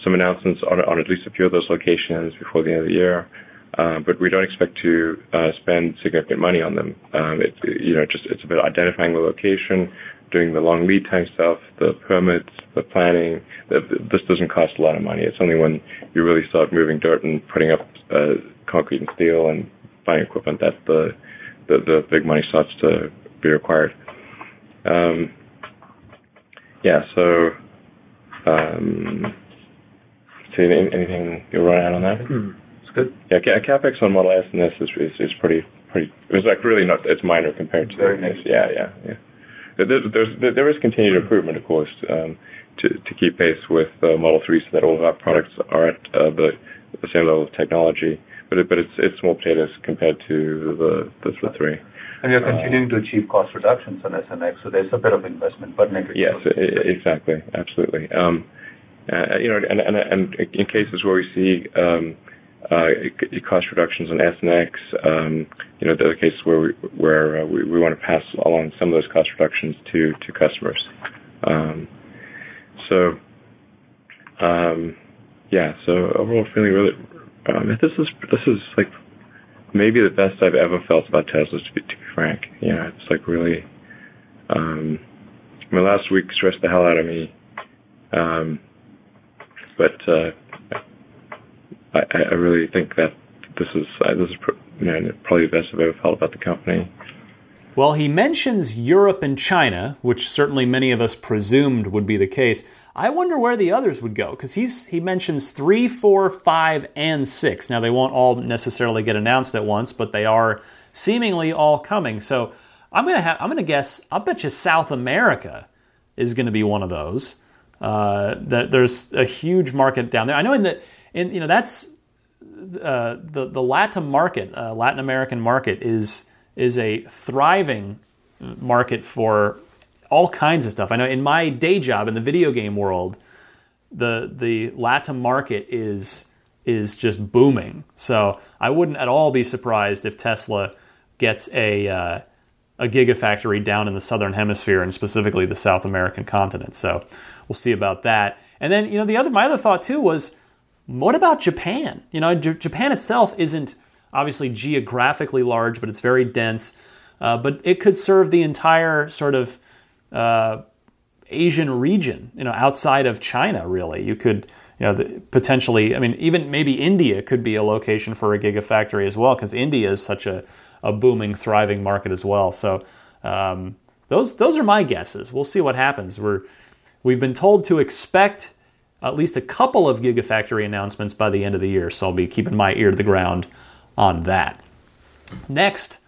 some announcements on, on at least a few of those locations before the end of the year. Uh, but we don't expect to uh, spend significant money on them. Um, it, you know, just it's about identifying the location, doing the long lead time stuff, the permits, the planning. The, this doesn't cost a lot of money. It's only when you really start moving dirt and putting up uh, concrete and steel and buying equipment that the the, the big money starts to be required. Um, yeah. So, um, so anything you want to add on that? Mm-hmm. Good. Yeah, capex on Model S and S is, is is pretty pretty. It was like really not. It's minor compared to the next. Yeah, yeah, yeah. There's, there's, there is continued improvement, of course, um, to to keep pace with uh, Model three, so that all of our products are at uh, the, the same level of technology. But it, but it's it's small potatoes compared to the the, the three. And you're continuing uh, to achieve cost reductions on S and X, so there's a bit of investment, but negative. Yes, exactly, absolutely. Um, uh, you know, and, and and in cases where we see um. Uh, cost reductions on S and X. Um, you know, the other cases where we where uh, we, we want to pass along some of those cost reductions to to customers. Um, so, um, yeah. So overall, feeling really. Um, this is this is like maybe the best I've ever felt about Tesla. To be, to be frank, you know, it's like really. Um, I mean, last week stressed the hell out of me. Um, but uh, I, I really think that this is uh, this is you know, probably the best I've ever felt about the company. Well, he mentions Europe and China, which certainly many of us presumed would be the case. I wonder where the others would go, because he's he mentions three, four, five, and six. Now, they won't all necessarily get announced at once, but they are seemingly all coming. So I'm gonna have I'm gonna guess. I'll bet you South America is gonna be one of those. Uh, that there's a huge market down there. I know in the in you know that's uh, the the Latin market, uh, Latin American market is. is a thriving market for all kinds of stuff. I know in my day job in the video game world, the the Latin market is is just booming. So I wouldn't at all be surprised if Tesla gets a uh, a gigafactory down in the southern hemisphere and specifically the South American continent. So we'll see about that. And then you know the other my other thought too was, what about Japan? You know, J- Japan itself isn't obviously geographically large, but it's very dense. Uh, but it could serve the entire sort of uh, Asian region, you know, outside of China, really. You could, you know, the, potentially, I mean, even maybe India could be a location for a gigafactory as well, because India is such a, a booming, thriving market as well. So um, those those are my guesses. We'll see what happens. We're, we've been told to expect at least a couple of gigafactory announcements by the end of the year, so I'll be keeping my ear to the ground on that. Next,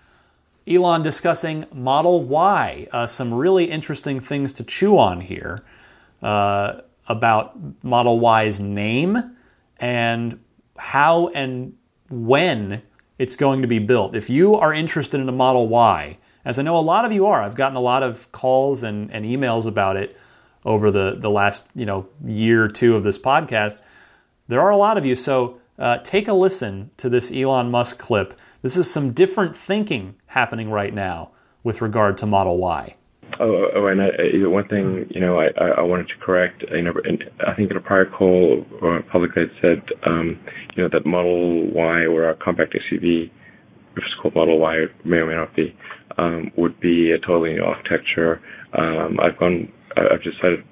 Elon discussing Model Y. Uh, some really interesting things to chew on here uh, about Model Y's name and how and when it's going to be built. If you are interested in a Model Y, as I know a lot of you are, I've gotten a lot of calls and, and emails about it over the, the last you know year or two of this podcast. There are a lot of you, so Uh, take a listen to this Elon Musk clip. This is some different thinking happening right now with regard to Model Y. Oh, oh and I, I, one thing you know, I, I wanted to correct. You know, I think in a prior call or publicly, I said um, you know that Model Y or our compact S U V, if it's called Model Y, it may or may not be, um, would be a totally new architecture. Um, I've gone. I've decided.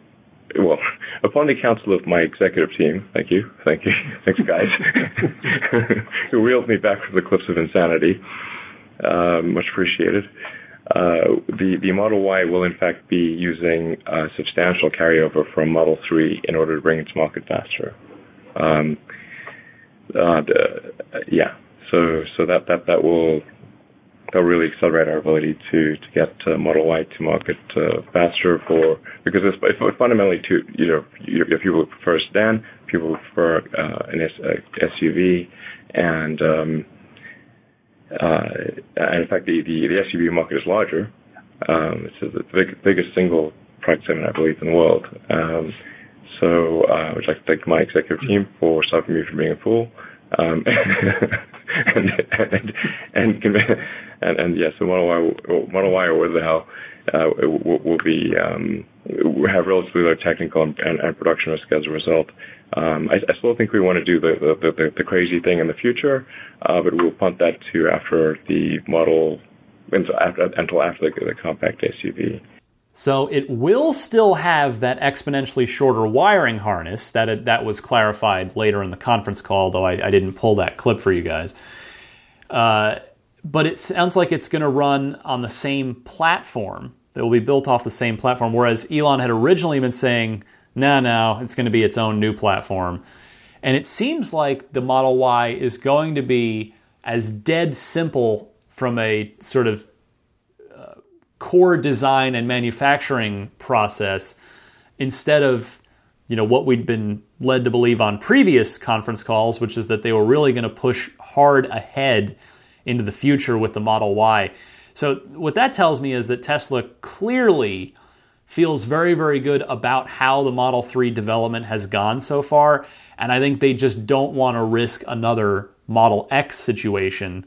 Well, upon the counsel of my executive team, thank you, thank you, thanks guys, who reeled me back from the cliffs of insanity, um, much appreciated, uh, the, the Model Y will in fact be using a substantial carryover from Model three in order to bring it to market faster. Um, uh, the, yeah, so so that, that, that will they'll really accelerate our ability to to get uh, Model Y to market uh, faster for because it's, it's fundamentally to you know you have people who prefer a sedan, people who prefer uh, an S- SUV, and um, uh, and in fact the, the, the S U V market is larger. Um, it's the big, biggest single product segment I believe in the world. Um, so uh, I would like to thank my executive team for stopping me from being a fool. Um, and, and, and, and, and, and yes, yeah, so Model Y, Model Y or whatever the hell, uh, will, will be, um, will have relatively low technical and, and, and production risk as a result. Um, I, I still think we want to do the, the, the, the crazy thing in the future, uh, but we'll punt that to after the Model, until after, until after the, the compact S U V. So it will still have that exponentially shorter wiring harness that it, that was clarified later in the conference call, though I, I didn't pull that clip for you guys. Uh, but it sounds like it's going to run on the same platform. It will be built off the same platform, whereas Elon had originally been saying, no, no, it's going to be its own new platform. And it seems like the Model Y is going to be as dead simple from a sort of core design and manufacturing process instead of, you know, what we'd been led to believe on previous conference calls, which is that they were really going to push hard ahead into the future with the Model Y. So what that tells me is that Tesla clearly feels very, very good about how the Model three development has gone so far. And I think they just don't want to risk another Model X situation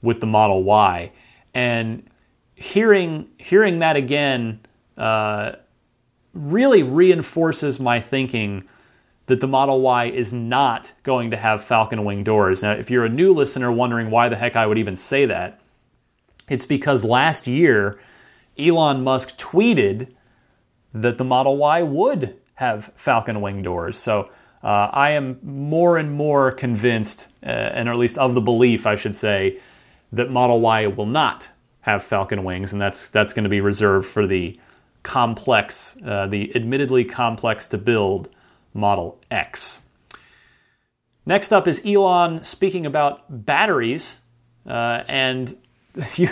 with the Model Y. And Hearing hearing that again uh, really reinforces my thinking that the Model Y is not going to have Falcon Wing doors. Now, if you're a new listener wondering why the heck I would even say that, it's because last year Elon Musk tweeted that the Model Y would have Falcon wing doors. So uh, I am more and more convinced, uh, and or at least of the belief, I should say, that Model Y will not have Falcon wings, and that's that's going to be reserved for the complex, uh, the admittedly complex to build Model X. Next up is Elon speaking about batteries, uh, and you,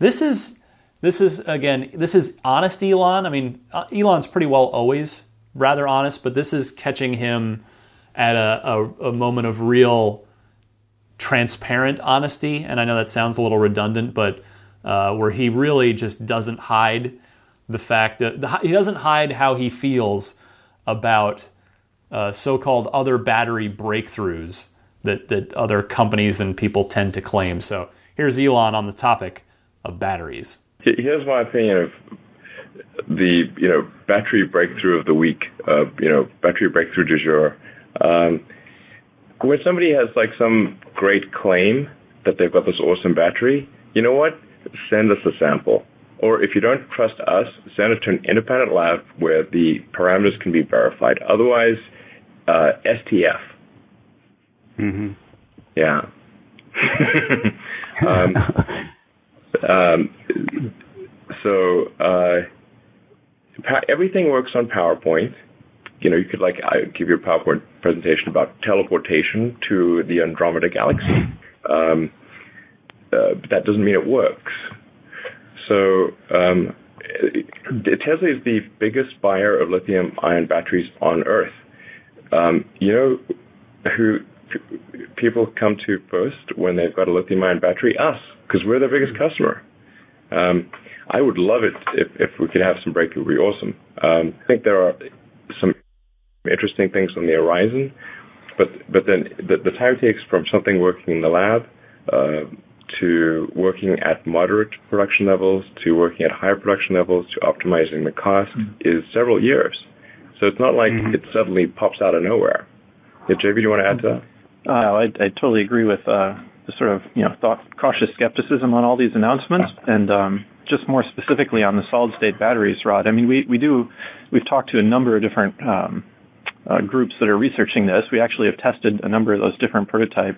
this is this is again this is honest Elon. I mean, Elon's pretty well always rather honest, but this is catching him at a, a, a moment of real transparent honesty, and I know that sounds a little redundant, but uh, where he really just doesn't hide the fact that the, he doesn't hide how he feels about uh, so-called other battery breakthroughs that that other companies and people tend to claim. So here's Elon on the topic of batteries. Here's my opinion of the you know battery breakthrough of the week. Uh, you know battery breakthrough du jour. Um, When somebody has like some great claim that they've got this awesome battery, you know what? Send us a sample. Or if you don't trust us, send it to an independent lab where the parameters can be verified. Otherwise, uh, S T F. Mm-hmm. Yeah. um, um, so uh, everything works on PowerPoint. You know, you could like I give you a PowerPoint presentation about teleportation to the Andromeda galaxy. Um, uh, but that doesn't mean it works. So um, Tesla is the biggest buyer of lithium-ion batteries on Earth. Um, you know who p- people come to first when they've got a lithium-ion battery? Us, because we're their biggest customer. Um, I would love it if, if we could have some breakthrough. It would be awesome. Um, I think there are some interesting things on the horizon, but but then the, the time it takes from something working in the lab uh, to working at moderate production levels to working at higher production levels to optimizing the cost mm-hmm. is several years. So it's not like mm-hmm. it suddenly pops out of nowhere. Yeah, J B, do you want to add to that? Uh, I, I totally agree with uh, the sort of you know thought, cautious skepticism on all these announcements, and um, just more specifically on the solid-state batteries, Rod. I mean, we, we do, we've talked to a number of different um, uh, groups that are researching this. We actually have tested a number of those different prototype,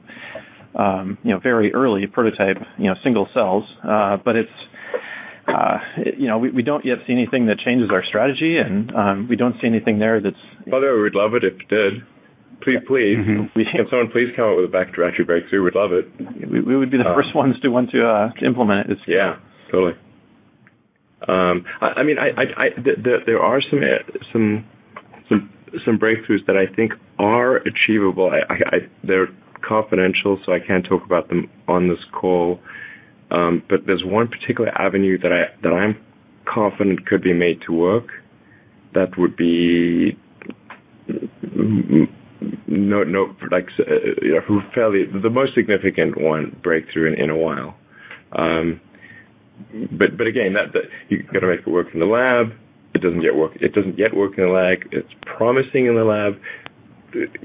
um, you know, very early prototype, you know, single cells. Uh, but it's, uh, it, you know, we, we don't yet see anything that changes our strategy, and um, we don't see anything there that's... By the way, we'd love it if it did. Please, please. Mm-hmm. Can someone please come up with a battery breakthrough? We'd love it. We, we would be the um, first ones to want to, uh, to implement it. It's, yeah, totally. Um, I, I mean, I, I, I, th- th- there are some, some, some, some breakthroughs that I think are achievable. I, I, I, they're confidential, so I can't talk about them on this call. Um, but there's one particular avenue that I that I'm confident could be made to work. That would be no, no, like uh, you know, fairly the most significant one breakthrough in, in a while. Um, But but again, that, that you got to make it work in the lab. It doesn't yet work. It doesn't yet work in the lab. It's promising in the lab.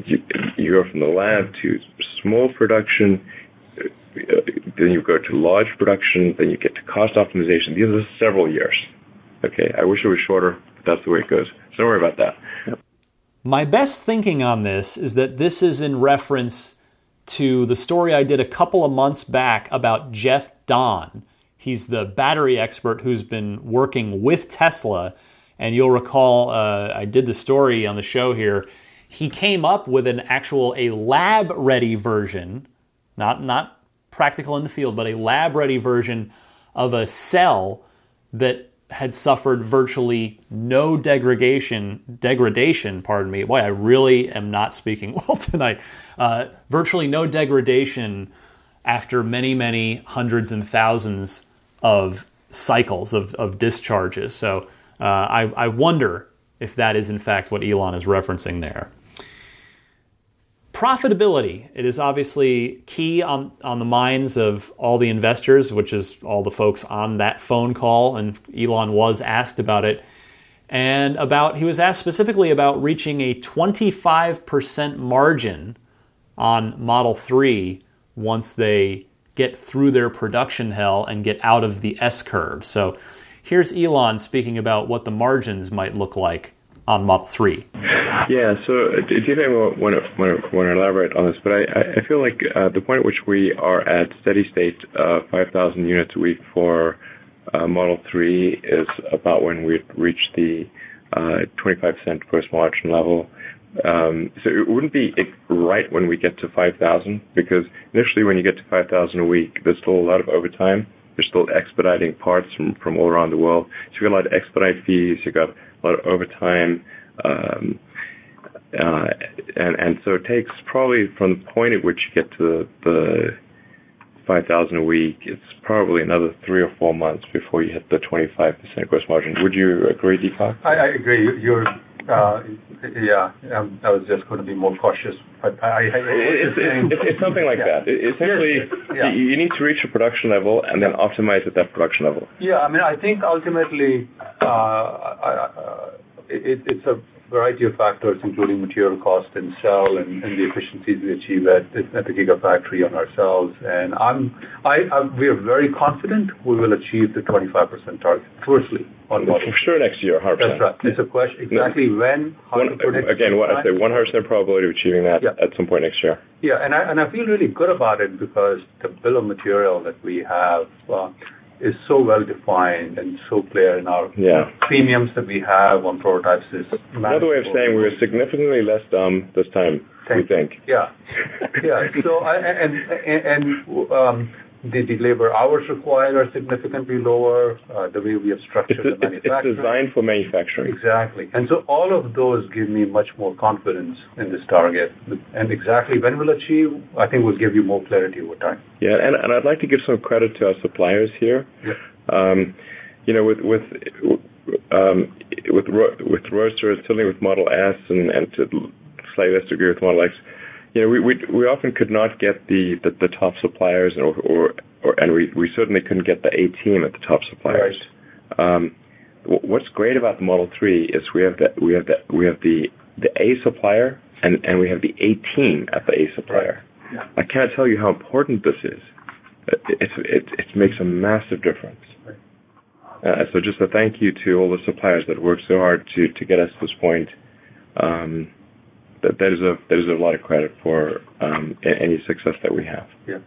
You, you go from the lab to small production, then you go to large production, then you get to cost optimization. These are several years. Okay, I wish it was shorter, but that's the way it goes. So don't worry about that. Yep. My best thinking on this is that this is in reference to the story I did a couple of months back about Jeff Don. He's the battery expert who's been working with Tesla. And you'll recall, uh, I did the story on the show here. He came up with an actual, a lab-ready version, not, not practical in the field, but a lab-ready version of a cell that had suffered virtually no degradation, degradation, pardon me. Boy, I really am not speaking well tonight. Uh, virtually no degradation after many, many hundreds and thousands of cycles of, of discharges. So uh, I, I wonder if that is in fact what Elon is referencing there. Profitability. It is obviously key on, on the minds of all the investors, which is all the folks on that phone call, and Elon was asked about it. And about he was asked specifically about reaching a twenty-five percent margin on Model three once they get through their production hell and get out of the S-curve. So here's Elon speaking about what the margins might look like on Model three. Yeah, so Deepak won't want to elaborate on this, but I, I feel like uh, the point at which we are at steady state of uh, five thousand units a week for uh, Model three is about when we'd reach the uh, twenty-five percent gross margin level. Um, so it wouldn't be right when we get to five thousand, because initially when you get to five thousand a week, there's still a lot of overtime. There's still expediting parts from, from all around the world. So you've got a lot of expedite fees, you've got a lot of overtime, um, uh, and, and so it takes probably from the point at which you get to the, the five thousand a week, it's probably another three or four months before you hit the twenty-five percent gross margin. Would you agree, Deepak? I, I agree. You're Uh, yeah, um, I was just going to be more cautious. But I, I, it's, it's, it's something like yeah. that. It, essentially, yeah. you need to reach a production level and then optimize at that production level. Yeah, I mean, I think ultimately uh, uh, it, it's a variety of factors, including material cost and cell and, and the efficiencies we achieve at, at the Gigafactory on ourselves. And I'm, I, I'm, we are very confident we will achieve the twenty-five percent target, firstly. On for sure next year, one hundred percent. That's right. It's a question exactly no. when, how one, to predict. Again, what I say, one hundred percent probability of achieving that yeah. at some point next year. Yeah, and I, and I feel really good about it because the bill of material that we have uh, is so well-defined and so clear in our yeah. premiums that we have on prototypes. Is Another way of saying we were significantly less dumb this time, Thank we think. Yeah, yeah. So I, and and um, the, the labor hours required are significantly lower, uh, the way we have structured it's, the manufacturing. It's designed for manufacturing. Exactly. And so all of those give me much more confidence in this target. And exactly when we'll achieve, I think we'll give you more clarity over time. Yeah, and, and I'd like to give some credit to our suppliers here. Yeah. Um, you know, with with um, with ro- with roadsters, certainly with Model S, and, and to slightly less degree with Model X, you know, we we, we often could not get the, the, the top suppliers, or, or or and we we certainly couldn't get the A team at the top suppliers. Right. Um, what's great about the Model three is we have the we have the we have the, the A supplier and, and we have the A team at the A supplier. Right. Yeah. I can't tell you how important this is. It it it makes a massive difference. Uh, so just a thank you to all the suppliers that worked so hard to, to get us to this point. Um, that that is a that is a lot of credit for um, any success that we have. Yeah.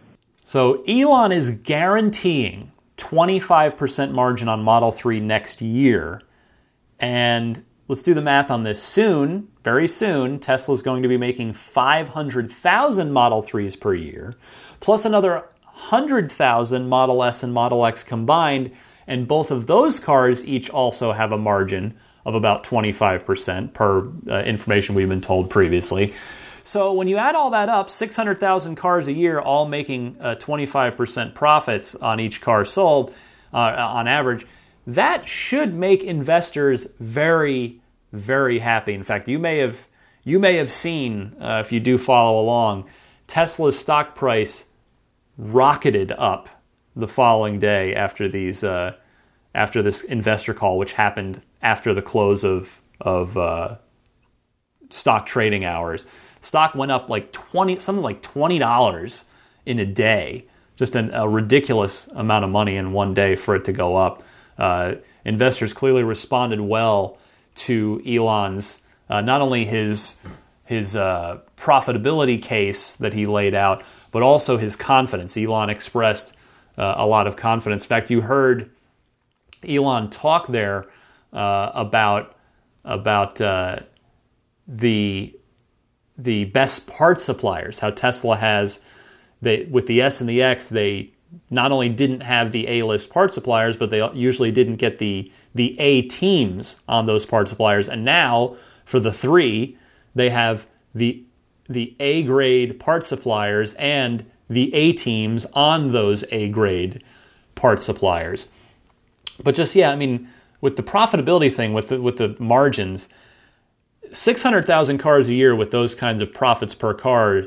So Elon is guaranteeing twenty-five percent margin on Model three next year, and let's do the math on this. Soon, very soon, Tesla's going to be making five hundred thousand Model threes per year, plus another one hundred thousand Model S and Model X combined. And both of those cars each also have a margin of about twenty-five percent per uh, information we've been told previously. So when you add all that up, six hundred thousand cars a year all making uh, twenty-five percent profits on each car sold uh, on average, that should make investors very, very happy. In fact, you may have, you may have seen, uh, if you do follow along, Tesla's stock price rocketed up the following day after these, uh, after this investor call, which happened after the close of of uh, stock trading hours. Stock went up like twenty, something like twenty dollars in a day. Just an, a ridiculous amount of money in one day for it to go up. Uh, investors clearly responded well to Elon's uh, not only his his uh, profitability case that he laid out, but also his confidence. Elon expressed Uh, a lot of confidence. In fact, you heard Elon talk there uh, about about uh, the the best part suppliers. How Tesla has they with the S and the X, they not only didn't have the A-list part suppliers, but they usually didn't get the the A teams on those part suppliers. And now for the three, they have the the A-grade part suppliers and the A-teams on those A-grade part suppliers. But just, yeah, I mean, with the profitability thing, with the, with the margins, six hundred thousand cars a year with those kinds of profits per car,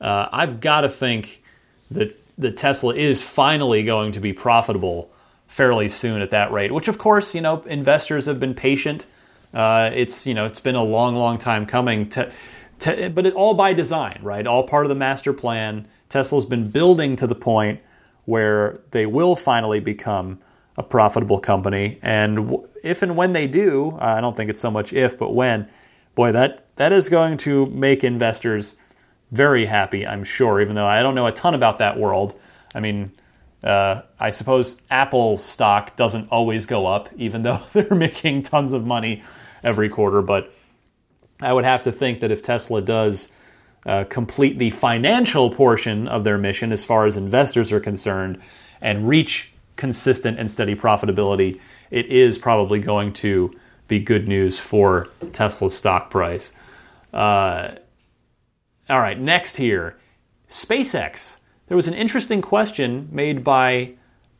uh, I've got to think that, that Tesla is finally going to be profitable fairly soon at that rate, which, of course, you know, investors have been patient. Uh, it's, you know, it's been a long, long time coming, to, to, but it, all by design, right? All part of the master plan. Tesla's been building to the point where they will finally become a profitable company. And if and when they do, I don't think it's so much if, but when, boy, that that is going to make investors very happy, I'm sure, even though I don't know a ton about that world. I mean, uh, I suppose Apple stock doesn't always go up, even though they're making tons of money every quarter. But I would have to think that if Tesla does uh, complete the financial portion of their mission, as far as investors are concerned, and reach consistent and steady profitability, it is probably going to be good news for Tesla's stock price. Uh, all right, next here, SpaceX. There was an interesting question made by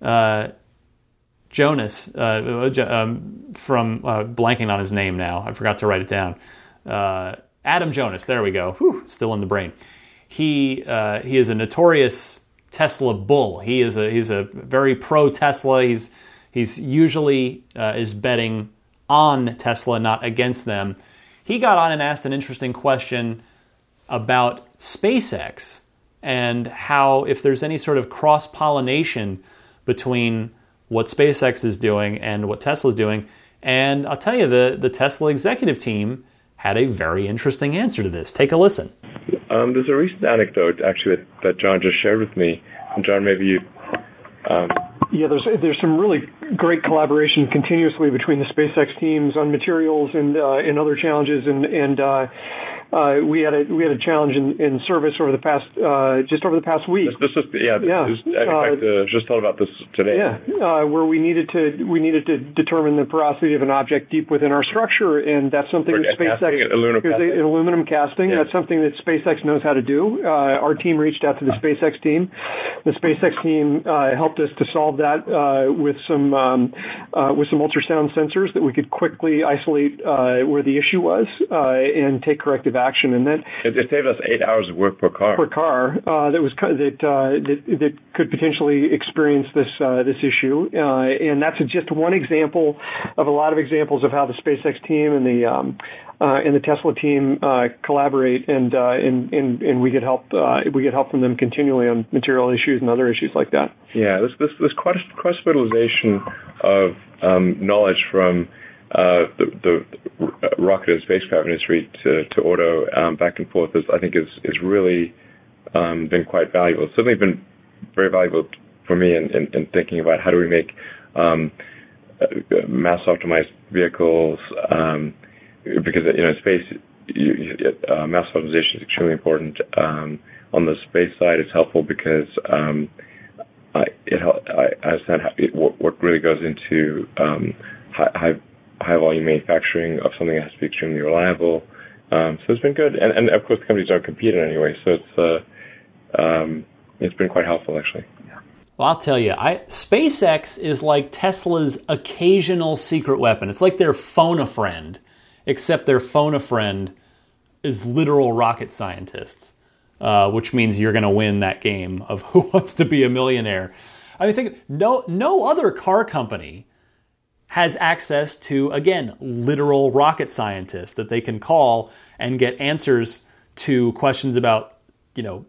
uh, Jonas uh, um, from uh, blanking on his name now. I forgot to write it down. Uh, Adam Jonas. There we go. Whew, still in the brain. He uh, he is a notorious Tesla bull. He is a he's a very pro Tesla. He's he's usually uh, is betting on Tesla, not against them. He got on and asked an interesting question about SpaceX and how, if there's any sort of cross-pollination between what SpaceX is doing and what Tesla's doing. And I'll tell you, the the Tesla executive team had a very interesting answer to this. Take a listen. Um, there's a recent anecdote, actually, that John just shared with me. And John, maybe you... Um... Yeah, there's there's some really great collaboration continuously between the SpaceX teams on materials and uh, and other challenges. And and uh, uh, we had a we had a challenge in, in service over the past uh, just over the past week. This, this is yeah, yeah. This, in fact, uh, uh, just thought about this today. Yeah, uh, where we needed to we needed to determine the porosity of an object deep within our structure, and that's something that SpaceX casting, aluminum casting. An aluminum casting. Yeah. That's something that SpaceX knows how to do. Uh, our team reached out to the SpaceX team. The SpaceX team uh, helped us to solve that. That uh, with some um, uh, with some ultrasound sensors that we could quickly isolate uh, where the issue was uh, and take corrective action. And that it, it saved us eight hours of work per car. Per car uh, that was that, uh, that that could potentially experience this uh, this issue. Uh, and that's just one example of a lot of examples of how the SpaceX team and the um, uh, and the Tesla team uh, collaborate, and, uh, and and and we get help uh, we get help from them continually on material issues and other issues like that. Yeah, this this this cross fertilization of um, knowledge from uh, the, the rocket and spacecraft industry to to auto um, back and forth is, I think, is is really um, been quite valuable. It's certainly been very valuable for me in, in, in thinking about how do we make um, mass optimized vehicles, um, because you know space you, uh, mass optimization is extremely important. Um, on the space side, it's helpful because um, I, it, I understand how it, what, what really goes into um, high, high volume manufacturing of something that has to be extremely reliable. Um, so it's been good, and, and of course the companies don't compete in any way. So it's uh, um, it's been quite helpful, actually. Well, I'll tell you, I, SpaceX is like Tesla's occasional secret weapon. It's like their phone-a-friend, except their phone-a-friend is literal rocket scientists. Uh, which means you're going to win that game of Who Wants to Be a Millionaire. I mean, think no no other car company has access to, again, literal rocket scientists that they can call and get answers to questions about, you know,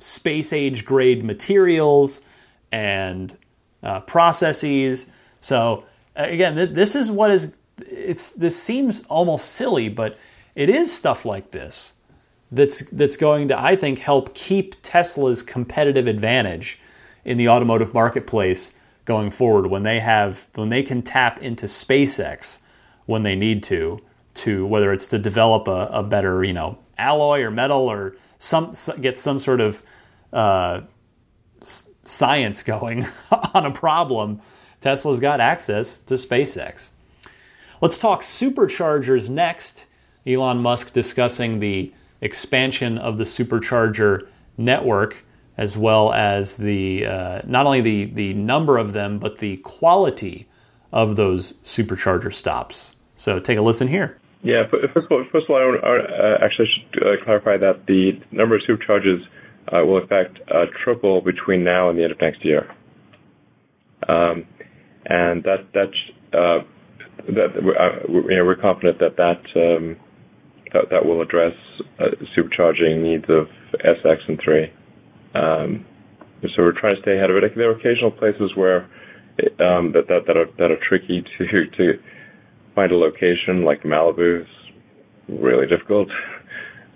space age grade materials and uh, processes. So again, th- this is what is it's. This seems almost silly, but it is stuff like this. That's that's going to, I think, help keep Tesla's competitive advantage in the automotive marketplace going forward when they have when they can tap into SpaceX when they need to, to whether it's to develop a, a better, you know, alloy or metal or some get some sort of uh, science going on a problem. Tesla's got access to SpaceX. Let's talk superchargers next. Elon Musk discussing the expansion of the supercharger network, as well as the uh, not only the, the number of them, but the quality of those supercharger stops. So take a listen here. Yeah, first of all, first of all I would, uh, actually should uh, clarify that the number of superchargers uh, will in fact uh, triple between now and the end of next year. Um, and that that's uh, that uh, you know, we're confident that that. Um, That, that will address uh, supercharging needs of S, X, and three. Um, so we're trying to stay ahead of it. There are occasional places where um, that that that are, that are tricky to to find a location. Like Malibu is really difficult.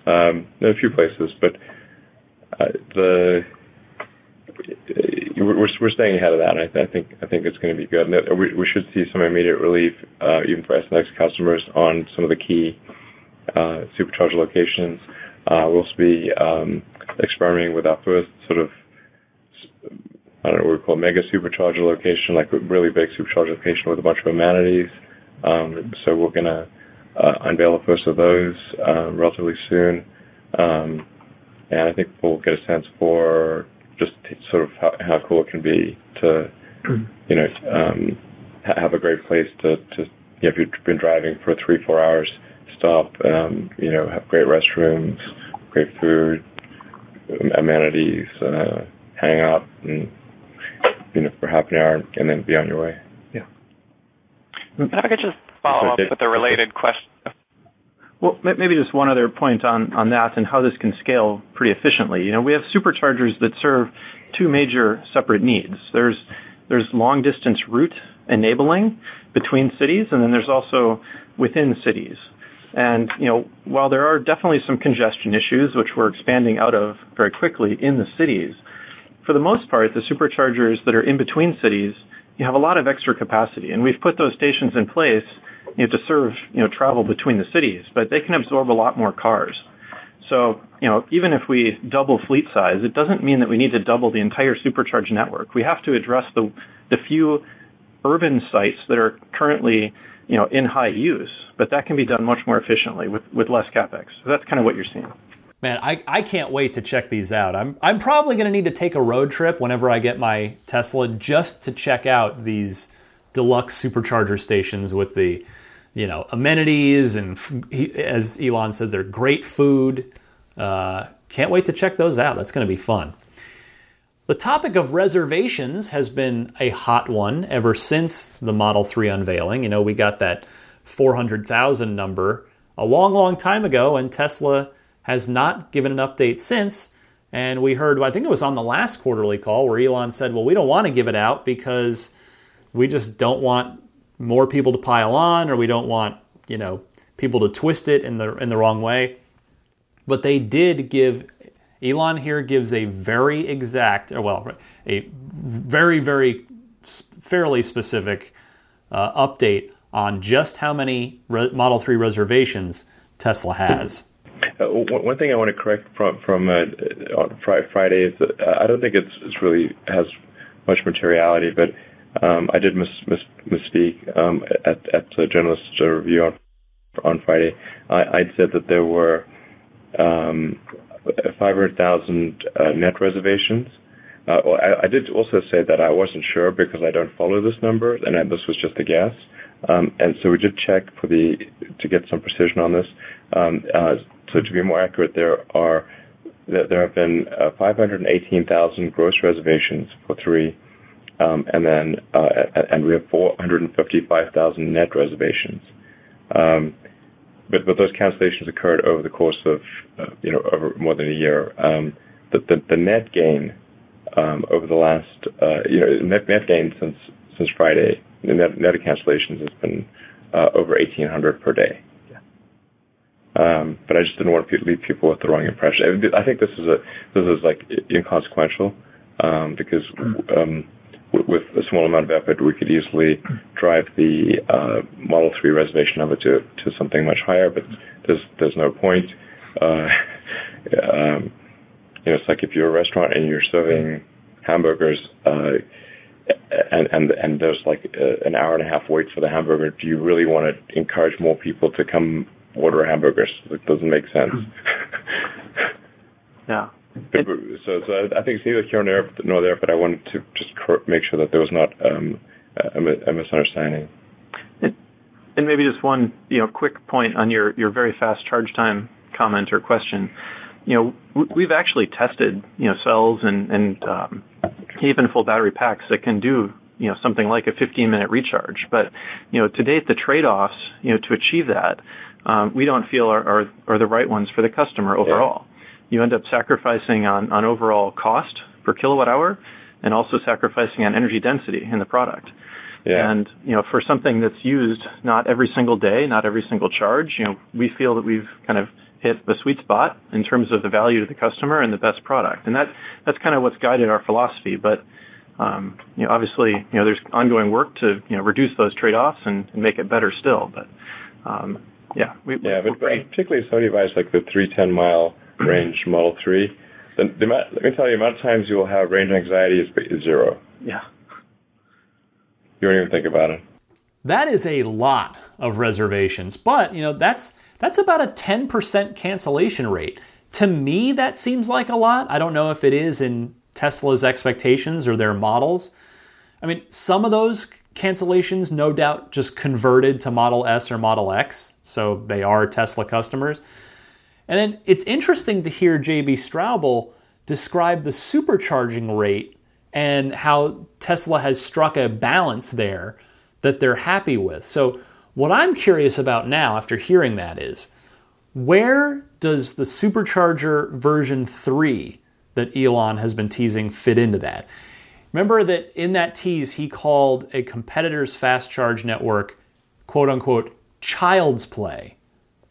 Um, in a few places, but uh, the we're we're staying ahead of that, and I, th- I think I think it's going to be good. And we we should see some immediate relief, uh, even for S N X customers, on some of the key uh, supercharger locations. Uh, we'll also be um, experimenting with our first sort of, I don't know what we call it, mega supercharger location, like a really big supercharger location with a bunch of amenities. Um, so we're going to Uh, unveil the first of those um, relatively soon, um, and I think we'll get a sense for just t- sort of how, how cool it can be to, you know, um, ha- have a great place to, to, you know, if you've been driving for three, four hours, stop, um, you know, have great restrooms, great food, amenities, uh, hang out, and, you know, for half an hour, and then be on your way. Yeah. If I could just follow up with a related question. Well, maybe just one other point on, on that and how this can scale pretty efficiently. You know, we have superchargers that serve two major separate needs. There's there's long distance route enabling between cities, and then there's also within cities. And you know, while there are definitely some congestion issues which we're expanding out of very quickly in the cities, for the most part, the superchargers that are in between cities, you have a lot of extra capacity, and we've put those stations in place, you know, to serve, you know, travel between the cities, but they can absorb a lot more cars. So, you know, even if we double fleet size, it doesn't mean that we need to double the entire supercharge network. We have to address the the few urban sites that are currently, you know, in high use, but that can be done much more efficiently with, with less CapEx. So that's kind of what you're seeing. Man, I, I can't wait to check these out. I'm I'm probably going to need to take a road trip whenever I get my Tesla just to check out these deluxe supercharger stations with the, you know, amenities and, as Elon says, they're great food. Uh, can't wait to check those out. That's going to be fun. The topic of reservations has been a hot one ever since the Model three unveiling. You know, we got that four hundred thousand number a long, long time ago, and Tesla has not given an update since. And we heard, I think it was on the last quarterly call, where Elon said, well, we don't want to give it out because we just don't want more people to pile on, or we don't want, you know, people to twist it in the in the wrong way. But they did give, Elon here gives a very exact, or well, a very, very fairly specific uh, update on just how many re- Model three reservations Tesla has. Uh, one thing I want to correct from from uh, on fr- Friday is that I don't think it's, it's really has much materiality, but um, I did mis, mis misspeak um, at at the journalist review on on Friday. I I'd said that there were um, five hundred thousand uh, net reservations. Uh, well, I, I did also say that I wasn't sure because I don't follow this number, and I, this was just a guess. Um, and so we did check for the to get some precision on this. Um, uh, So to be more accurate, there are there have been uh, five hundred eighteen thousand gross reservations for three, um, and then uh, and we have four hundred fifty-five thousand net reservations. Um, but but those cancellations occurred over the course of uh, you know over more than a year. Um, the, the the net gain um, over the last uh, you know net net gain since since Friday, the net net of cancellations has been uh, over eighteen hundred per day. Um, but I just didn't want to leave people with the wrong impression. I think this is a this is like inconsequential um, because um, with a small amount of effort, we could easily drive the uh, Model three reservation number to to something much higher. But there's there's no point. Uh, um, you know, it's like if you're a restaurant and you're serving hamburgers, uh, and and and there's like a, an hour and a half wait for the hamburger. Do you really want to encourage more people to come order hamburgers? It doesn't make sense. Yeah. It, so, so I think it's neither here nor there, but I wanted to just make sure that there was not um, a, a misunderstanding. It, and maybe just one, you know, quick point on your, your very fast charge time comment or question. You know, we've actually tested, you know, cells and and um, even full battery packs that can do, you know, something like a fifteen minute recharge. But you know, to date, the trade-offs, you know, to achieve that, Um, we don't feel are, are, are the right ones for the customer overall. Yeah. You end up sacrificing on, on overall cost per kilowatt hour, and also sacrificing on energy density in the product. Yeah. And, you know, for something that's used not every single day, not every single charge, you know, we feel that we've kind of hit the sweet spot in terms of the value to the customer and the best product. And that that's kind of what's guided our philosophy. But, um, you know, obviously, you know, there's ongoing work to, you know, reduce those trade-offs and, and make it better still. But, um, yeah. We, yeah, but, but particularly if somebody buys like the three ten mile range Model three, then the amount, let me tell you, the amount of times you will have range anxiety is, is zero. Yeah. You don't even think about it. That is a lot of reservations, but you know that's that's about a ten percent cancellation rate. To me, that seems like a lot. I don't know if it is in Tesla's expectations or their models. I mean, some of those cancellations, no doubt, just converted to Model S or Model X, so they are Tesla customers. And then it's interesting to hear J B. Straubel describe the supercharging rate and how Tesla has struck a balance there that they're happy with. So what I'm curious about now after hearing that is, where does the supercharger version three that Elon has been teasing fit into that? Remember that in that tease, he called a competitor's fast charge network, quote unquote, child's play.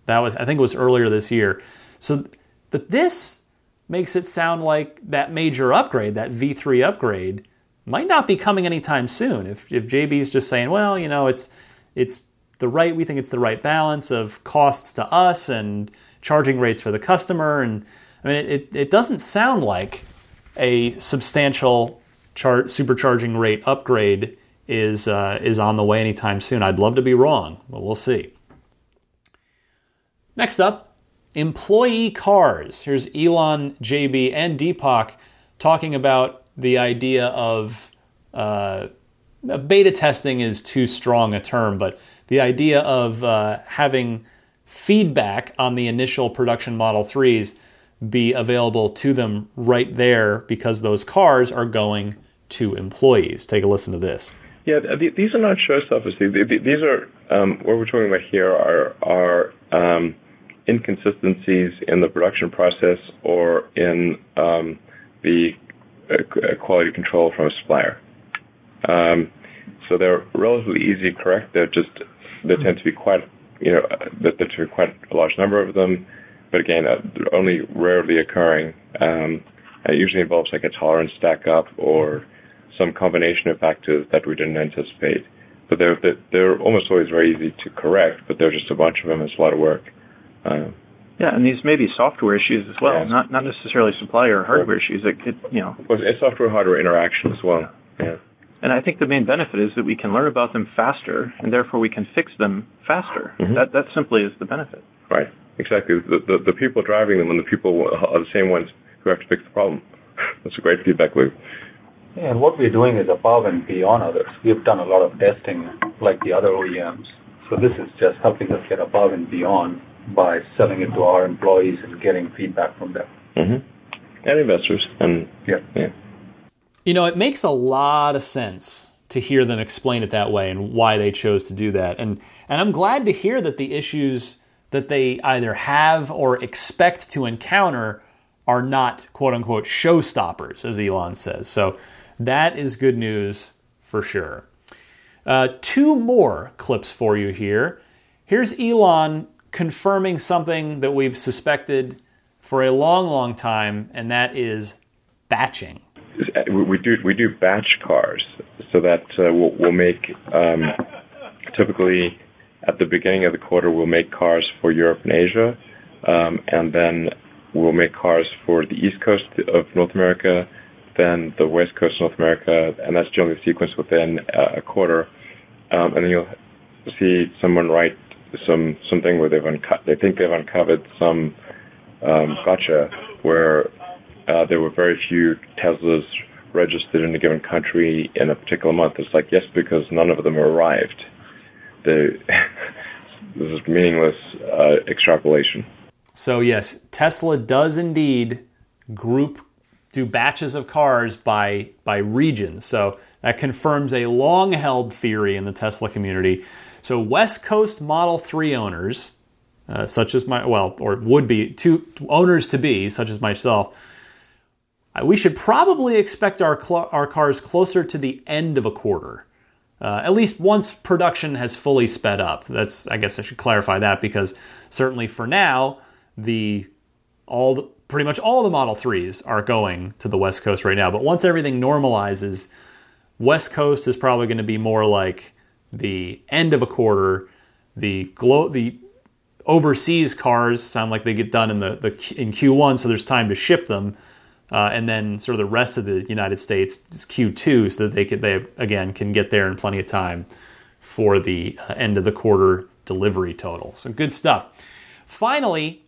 That was, I think it was earlier this year. So, but this makes it sound like that major upgrade, that V three upgrade, might not be coming anytime soon. If if J B's just saying, well, you know, it's it's the right, we think it's the right balance of costs to us and charging rates for the customer, and I mean, it it doesn't sound like a substantial char- supercharging rate upgrade is uh, is on the way anytime soon. I'd love to be wrong, but we'll see. Next up. Employee cars. Here's Elon, J B, and Deepak talking about the idea of uh, beta testing is too strong a term, but the idea of uh, having feedback on the initial production Model threes be available to them right there because those cars are going to employees. Take a listen to this. Yeah, th- these are not showstoppers. These are, um, what we're talking about here are, are um, inconsistencies in the production process or in um, the uh, quality control from a supplier. Um, so they're relatively easy to correct. They're just there tend to be quite you know there tend to be quite a large number of them, but again uh, they're only rarely occurring. Um, it usually involves like a tolerance stack up or some combination of factors that we didn't anticipate. But they're they're almost always very easy to correct. But there's just a bunch of them. It's a lot of work. Uh, yeah, and these may be software issues as well, yeah. not not necessarily supplier or hardware or, issues. It, it you know, it's software-hardware interaction as well. Yeah. yeah. And I think the main benefit is that we can learn about them faster, and therefore we can fix them faster. Mm-hmm. That that simply is the benefit. Right. Exactly. The, the the people driving them and the people are the same ones who have to fix the problem. That's a great feedback loop. Yeah, and what we're doing is above and beyond others. We've done a lot of testing, like the other O E Ms. So this is just helping us get above and beyond by selling it to our employees and getting feedback from them. Mm-hmm. And investors. And yeah. yeah. You know, it makes a lot of sense to hear them explain it that way and why they chose to do that. And and I'm glad to hear that the issues that they either have or expect to encounter are not, quote-unquote, showstoppers, as Elon says. So that is good news for sure. Uh, two more clips for you here. Here's Elon confirming something that we've suspected for a long, long time, and that is batching. We do we do batch cars, so that uh, we'll, we'll make um, typically at the beginning of the quarter we'll make cars for Europe and Asia, um, and then we'll make cars for the East Coast of North America, then the West Coast of North America, and that's generally the sequence within a quarter, um, and then you'll see someone write some something where they've unco- they think they've uncovered some um, gotcha where uh, there were very few Teslas registered in a given country in a particular month. It's like, yes, because none of them arrived. The, this is meaningless uh, extrapolation. So yes, Tesla does indeed group do batches of cars by by region. So that confirms a long-held theory in the Tesla community. So West Coast Model three owners, uh, such as my, well, or would be, two owners to be, such as myself, we should probably expect our cl- our cars closer to the end of a quarter, uh, at least once production has fully sped up. That's, I guess I should clarify that, because certainly for now, the all the, pretty much all the Model threes are going to the West Coast right now. But once everything normalizes, West Coast is probably going to be more like the end of a quarter. The glo- the overseas cars sound like they get done in the, the in Q one, so there's time to ship them. Uh, and then sort of the rest of the United States is Q two, so that they, could, they, again, can get there in plenty of time for the uh, end of the quarter delivery total. So good stuff. Finally,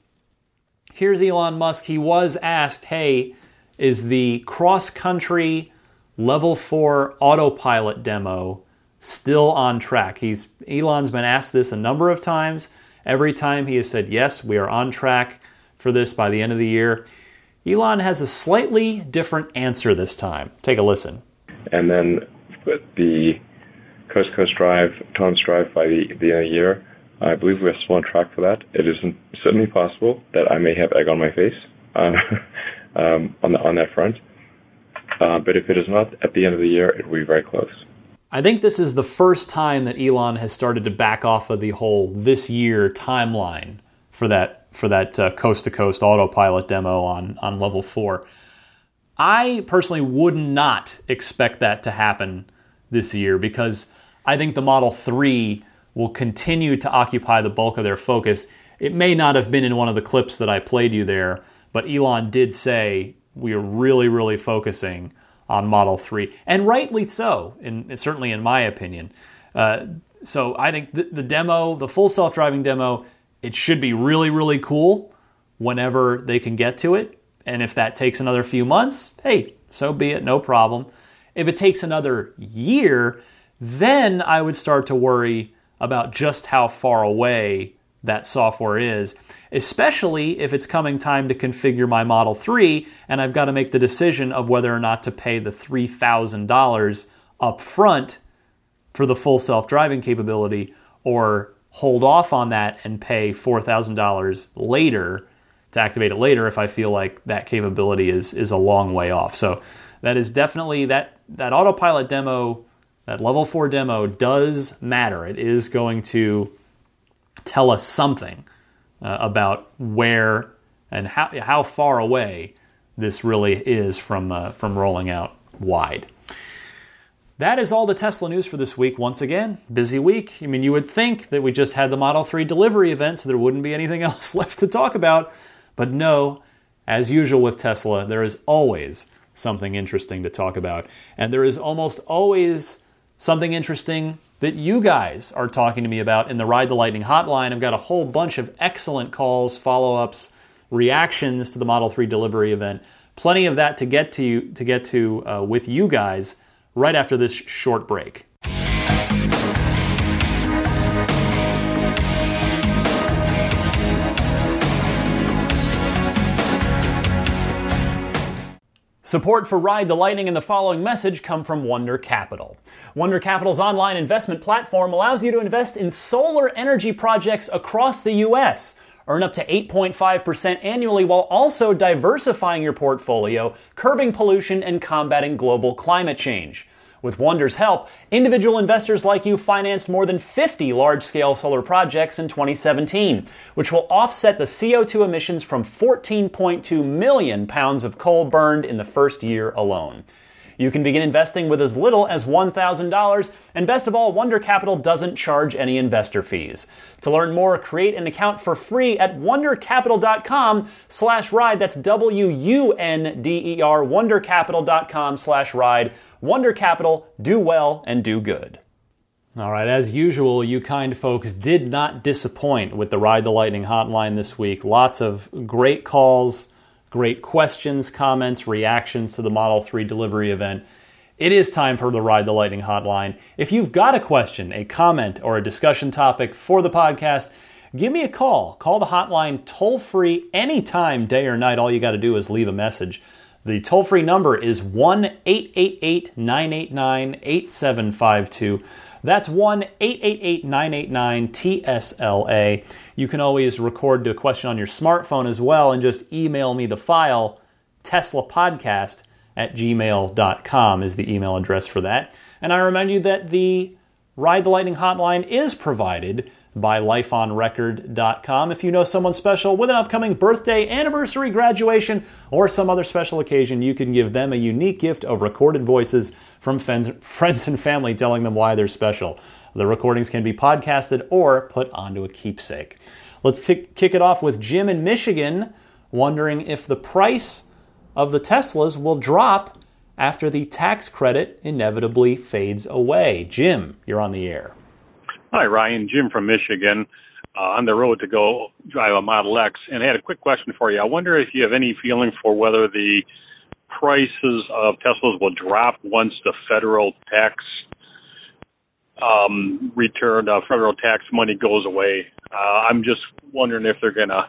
here's Elon Musk. He was asked, hey, is the cross-country level four autopilot demo still on track? He's Elon's been asked this a number of times. Every time he has said, yes, we are on track for this by the end of the year. Elon has a slightly different answer this time. Take a listen. And then the Coast to Coast Drive, autonomous drive by the, the end of the year, I believe we're still on track for that. It is certainly possible that I may have egg on my face um, um, on, the, on that front. Uh, but if it is not at the end of the year, it will be very close. I think this is the first time that Elon has started to back off of the whole this year timeline for that for that uh, coast-to-coast autopilot demo on, on level four. I personally would not expect that to happen this year, because I think the Model three will continue to occupy the bulk of their focus. It may not have been in one of the clips that I played you there, but Elon did say we are really, really focusing on Model three, and rightly so, in, certainly in my opinion. Uh, so I think the, the demo, the full self-driving demo, it should be really, really cool whenever they can get to it. And if that takes another few months, hey, so be it, no problem. If it takes another year, then I would start to worry about just how far away that software is, especially if it's coming time to configure my Model three and I've got to make the decision of whether or not to pay the three thousand dollars up front for the full self-driving capability, or hold off on that and pay four thousand dollars later to activate it later if I feel like that capability is is a long way off. So that is definitely, that that autopilot demo, that level four demo does matter. It is going to tell us something uh, about where and how how far away this really is from uh, from rolling out wide. That is all the Tesla news for this week. Once again, busy week. I mean, you would think that we just had the Model three delivery event, so there wouldn't be anything else left to talk about. But no, as usual with Tesla, there is always something interesting to talk about. And there is almost always something interesting that you guys are talking to me about in the Ride the Lightning hotline. I've got a whole bunch of excellent calls, follow-ups, reactions to the Model three delivery event. Plenty of that to get to, you, to, get to uh, with you guys right after this short break. Support for Ride the Lightning and the following message come from Wonder Capital. Wonder Capital's online investment platform allows you to invest in solar energy projects across the U S, earn up to eight point five percent annually while also diversifying your portfolio, curbing pollution, and combating global climate change. With Wonder's help, individual investors like you financed more than fifty large-scale solar projects in twenty seventeen, which will offset the C O two emissions from fourteen point two million pounds of coal burned in the first year alone. You can begin investing with as little as one thousand dollars, and best of all, Wonder Capital doesn't charge any investor fees. To learn more, create an account for free at Wonder Capital dot com slash ride. That's W U N D E R, Wonder Capital dot com slash ride. Wonder Capital, do well and do good. All right, as usual, you kind folks did not disappoint with the Ride the Lightning hotline this week. Lots of great calls, great questions, comments, reactions to the Model three delivery event. It is time for the Ride the Lightning hotline. If you've got a question, a comment, or a discussion topic for the podcast, give me a call. Call the hotline toll-free anytime, day or night. All you got to do is leave a message. The toll-free number is one eight eight eight, nine eight nine, eight seven five two. That's one eight eight eight, nine eight nine, T S L A. You can always record a question on your smartphone as well and just email me the file, teslapodcast at gmail dot com is the email address for that. And I remind you that the Ride the Lightning hotline is provided by life on record dot com. If you know someone special with an upcoming birthday, anniversary, graduation, or some other special occasion, you can give them a unique gift of recorded voices from friends and family telling them why they're special. The recordings can be podcasted or put onto a keepsake. Let's t- kick it off with Jim in Michigan, wondering if the price of the Teslas will drop after the tax credit inevitably fades away. Jim, you're on the air. Hi, Ryan. Jim from Michigan, uh, on the road to go drive a Model X. And I had a quick question for you. I wonder if you have any feeling for whether the prices of Teslas will drop once the federal tax um, return, uh, federal tax money goes away. Uh, I'm just wondering if they're going to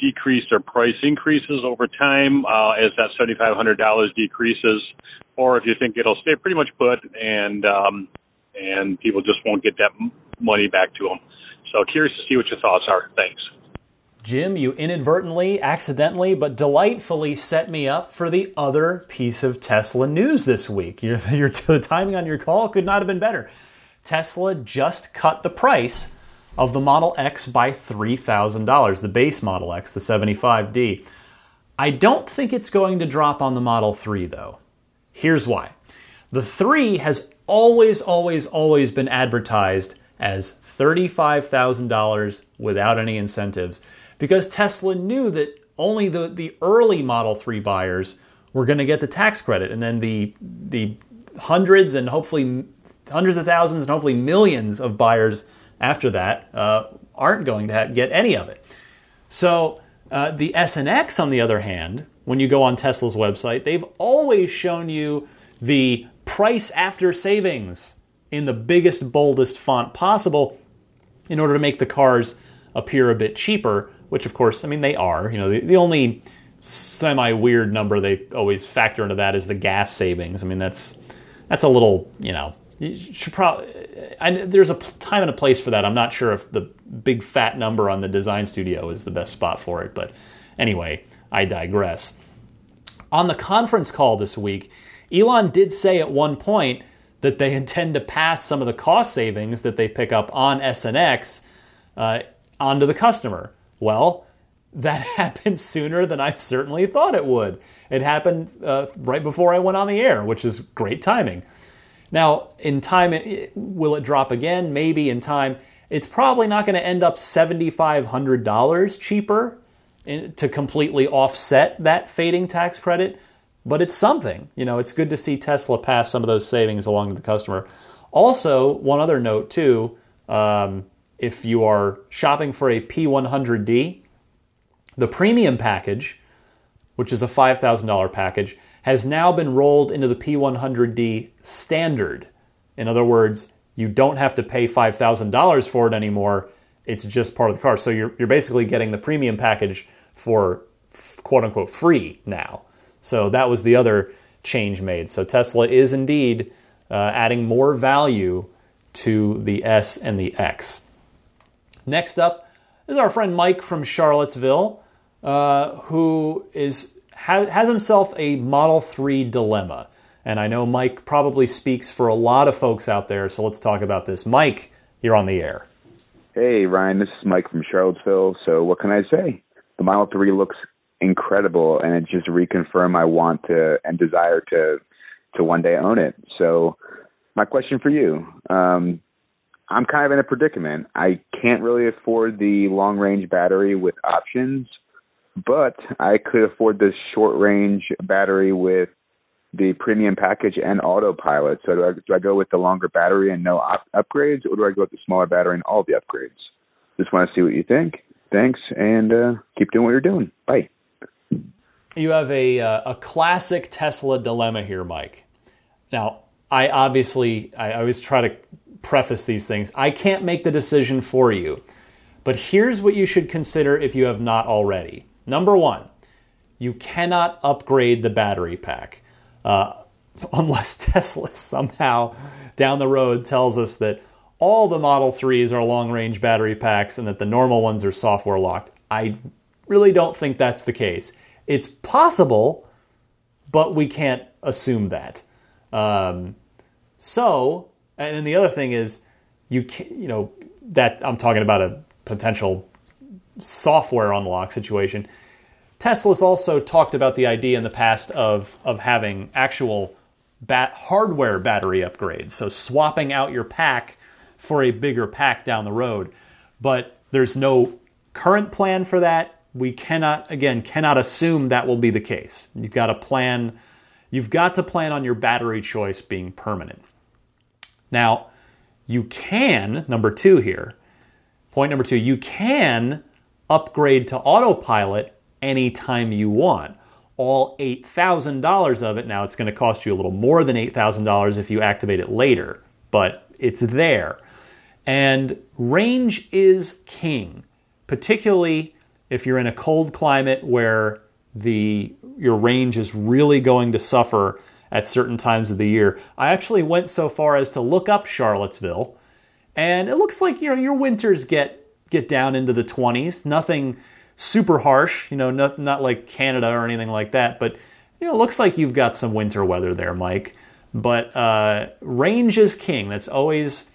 decrease their price increases over time uh, as that seven thousand five hundred dollars decreases, or if you think it'll stay pretty much put and um, and people just won't get that money back to them. So curious to see what your thoughts are. Thanks. Jim, you inadvertently, accidentally, but delightfully set me up for the other piece of Tesla news this week. Your, your, the timing on your call could not have been better. Tesla just cut the price of the Model X by three thousand dollars, the base Model X, the seventy-five D. I don't think it's going to drop on the Model three, though. Here's why. The three has always, always, always been advertised as thirty-five thousand dollars without any incentives, because Tesla knew that only the, the early Model three buyers were going to get the tax credit, and then the the hundreds and hopefully hundreds of thousands and hopefully millions of buyers after that uh, aren't going to get any of it. So uh, the S and X, on the other hand, when you go on Tesla's website, they've always shown you the price after savings in the biggest, boldest font possible in order to make the cars appear a bit cheaper, which, of course, I mean, they are. You know, the, the only semi-weird number they always factor into that is the gas savings. I mean, that's that's a little, you know, you should probably, I, there's a time and a place for that. I'm not sure if the big fat number on the design studio is the best spot for it, but anyway, I digress. On the conference call this week, Elon did say at one point that they intend to pass some of the cost savings that they pick up on S and X uh, onto the customer. Well, that happened sooner than I certainly thought it would. It happened uh, right before I went on the air, which is great timing. Now, in time, it, will it drop again? Maybe in time. It's probably not going to end up seven thousand five hundred dollars cheaper in, to completely offset that fading tax credit. But it's something. You know, it's good to see Tesla pass some of those savings along to the customer. Also, one other note too, um, if you are shopping for a P one hundred D, the premium package, which is a five thousand dollars package, has now been rolled into the P one hundred D standard. In other words, you don't have to pay five thousand dollars for it anymore. It's just part of the car. So you're you're basically getting the premium package for quote-unquote free now. So that was the other change made. So Tesla is indeed uh, adding more value to the S and the X. Next up is our friend Mike from Charlottesville, uh, who is ha- has himself a Model three dilemma. And I know Mike probably speaks for a lot of folks out there, so let's talk about this. Mike, you're on the air. Hey, Ryan, this is Mike from Charlottesville. So what can I say? The Model three looks incredible, and it just reconfirmed my want to and desire to to one day own it. So my question for you, um, I'm kind of in a predicament. I can't really afford the long-range battery with options, but I could afford this short-range battery with the premium package and autopilot. So do I, do I go with the longer battery and no op- upgrades, or do I go with the smaller battery and all the upgrades? Just want to see what you think. Thanks, and uh, keep doing what you're doing. Bye. You have a uh, a classic Tesla dilemma here, Mike. Now, I obviously, I always try to preface these things. I can't make the decision for you, but here's what you should consider if you have not already. Number one, you cannot upgrade the battery pack uh, unless Tesla somehow down the road tells us that all the Model threes are long-range battery packs and that the normal ones are software locked. I really don't think that's the case. It's possible but we can't assume that. Um, so, and then the other thing is, you can, you know, that I'm talking about a potential software unlock situation. Tesla's also talked about the idea in the past of of having actual bat- hardware battery upgrades, so swapping out your pack for a bigger pack down the road. But there's no current plan for that. We cannot, again, cannot assume that will be the case. You've got to plan. You've got to plan on your battery choice being permanent. Now, you can, number two here, point number two, you can upgrade to autopilot anytime you want. All eight thousand dollars of it. Now, it's going to cost you a little more than eight thousand dollars if you activate it later, but it's there. And range is king, particularly if you're in a cold climate where the your range is really going to suffer at certain times of the year. I actually went so far as to look up Charlottesville, and it looks like, you know, your winters get get down into the twenties. Nothing super harsh, you know, not, not like Canada or anything like that, but, you know, it looks like you've got some winter weather there, Mike. But uh, range is king. That's always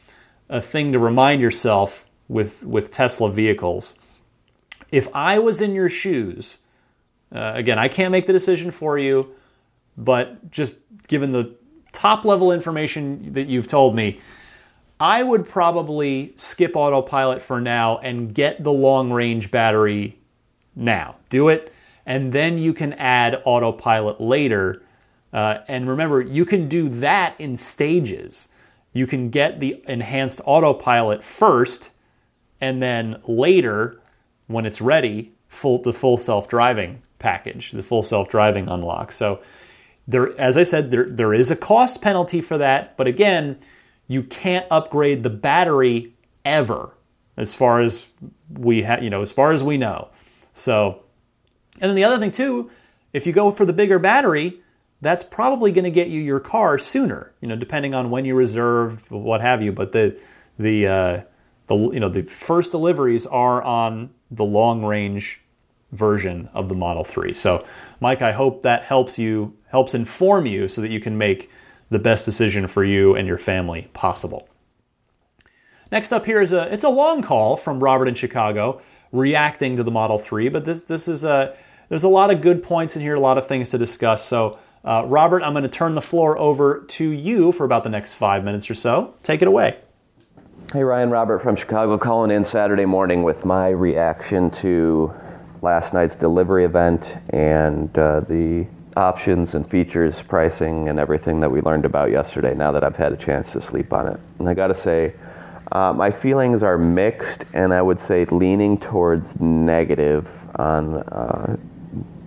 a thing to remind yourself with, with Tesla vehicles. If I was in your shoes, uh, again, I can't make the decision for you, but just given the top-level information that you've told me, I would probably skip autopilot for now and get the long-range battery now. Do it, and then you can add autopilot later. Uh, and remember, you can do that in stages. You can get the enhanced autopilot first, and then later, when it's ready, full the full self-driving package, the full self-driving unlock. So there, as I said, there there is a cost penalty for that, but again, you can't upgrade the battery ever, as far as we ha- you know, as far as we know. So, and then the other thing too, if you go for the bigger battery, that's probably going to get you your car sooner, you know, depending on when you reserved, what have you. But the the uh, the you know the first deliveries are on the long range version of the Model three. So, Mike, I hope that helps you, helps inform you so that you can make the best decision for you and your family possible. Next up here is a, it's a long call from Robert in Chicago reacting to the Model three, but this this is a, there's a lot of good points in here, a lot of things to discuss. So, uh, Robert, I'm going to turn the floor over to you for about the next five minutes or so. Take it away. Hey, Ryan, Robert from Chicago calling in Saturday morning with my reaction to last night's delivery event and uh, the options and features, pricing, and everything that we learned about yesterday now that I've had a chance to sleep on it. And I gotta say, uh, my feelings are mixed, and I would say leaning towards negative on uh,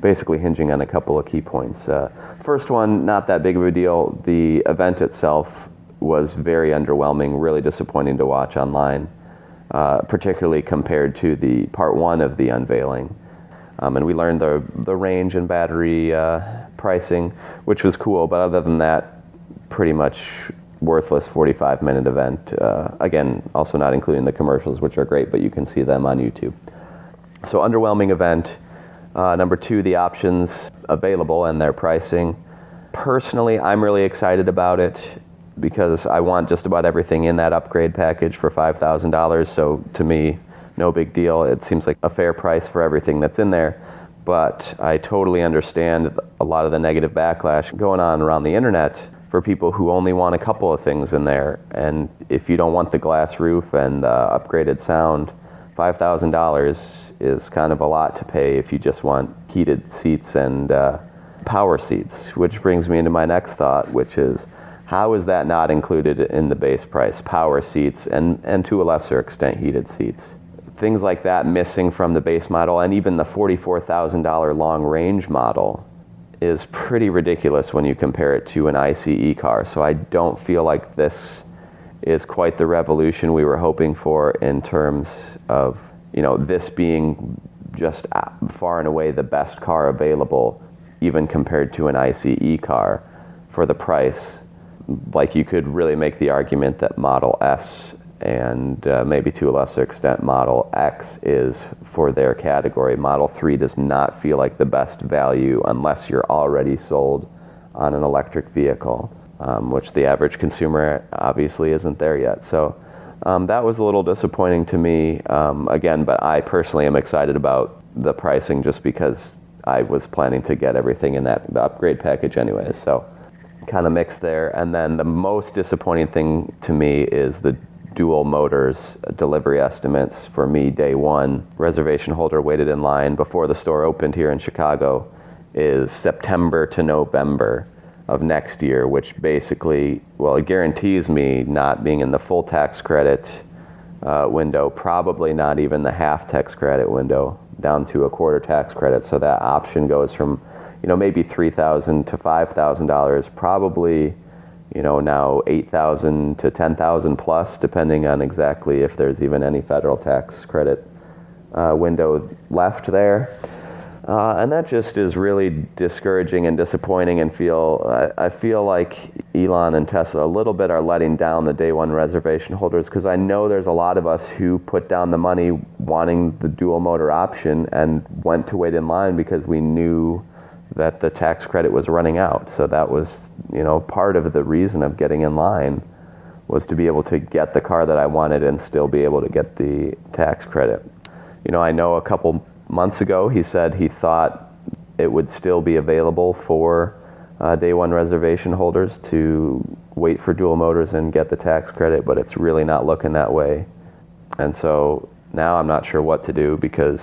basically hinging on a couple of key points. Uh, first one, not that big of a deal. The event itself was very underwhelming, really disappointing to watch online, uh, particularly compared to the part one of the unveiling. Um, and we learned the the range and battery uh, pricing, which was cool. But other than that, pretty much worthless forty-five minute event. Uh, again, also not including the commercials, which are great, but you can see them on YouTube. So underwhelming event. Uh, number two, the options available and their pricing. Personally, I'm really excited about it because I want just about everything in that upgrade package for five thousand dollars. So to me, no big deal. It seems like a fair price for everything that's in there. But I totally understand a lot of the negative backlash going on around the internet for people who only want a couple of things in there. And if you don't want the glass roof and the upgraded sound, five thousand dollars is kind of a lot to pay if you just want heated seats and uh, power seats, which brings me into my next thought, which is, how is that not included in the base price? Power seats and, and to a lesser extent, heated seats. Things like that missing from the base model, and even the forty-four thousand dollars long-range model is pretty ridiculous when you compare it to an ICE car. So I don't feel like this is quite the revolution we were hoping for in terms of, you know, this being just far and away the best car available, even compared to an ICE car for the price. Like, you could really make the argument that Model S and uh, maybe to a lesser extent Model X is for their category. Model three does not feel like the best value unless you're already sold on an electric vehicle, um, which the average consumer obviously isn't there yet. So um, that was a little disappointing to me, um, again, but I personally am excited about the pricing just because I was planning to get everything in that the upgrade package anyway. So kind of mixed there. And then the most disappointing thing to me is the dual motors delivery estimates. For me, day one reservation holder waited in line before the store opened here in Chicago is September to November of next year, which basically, well, it guarantees me not being in the full tax credit uh, window, probably not even the half tax credit window, down to a quarter tax credit. So that option goes from, you know, maybe three thousand dollars to five thousand dollars, probably, you know, now eight thousand dollars to ten thousand dollars plus, depending on exactly if there's even any federal tax credit uh, window left there. Uh, and that just is really discouraging and disappointing, and feel I, I feel like Elon and Tesla a little bit are letting down the day one reservation holders, because I know there's a lot of us who put down the money wanting the dual motor option and went to wait in line because we knew that the tax credit was running out. So that was, you know, part of the reason of getting in line was to be able to get the car that I wanted and still be able to get the tax credit. You know, I know a couple months ago, he said he thought it would still be available for uh, day one reservation holders to wait for dual motors and get the tax credit, but it's really not looking that way. And so now I'm not sure what to do, because,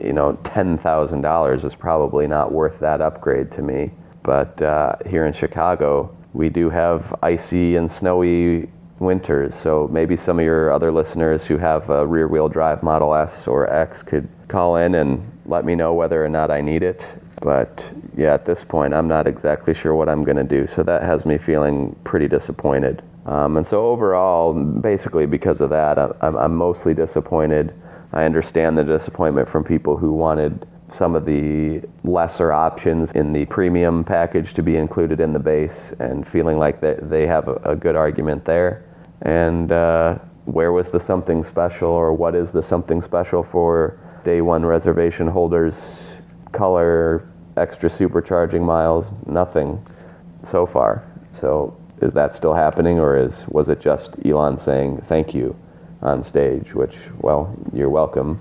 you know, ten thousand dollars is probably not worth that upgrade to me. But uh, here in Chicago, we do have icy and snowy winters, so maybe some of your other listeners who have a rear-wheel drive Model S or X could call in and let me know whether or not I need it. But yeah, at this point, I'm not exactly sure what I'm going to do, so that has me feeling pretty disappointed. Um, and so overall, basically because of that, I, I'm, I'm mostly disappointed. I understand the disappointment from people who wanted some of the lesser options in the premium package to be included in the base, and feeling like that they have a, a good argument there. And uh, where was the something special, or what is the something special for day one reservation holders? Color, extra supercharging miles, nothing so far. So is that still happening, or is was it just Elon saying thank you on stage, which, well, you're welcome.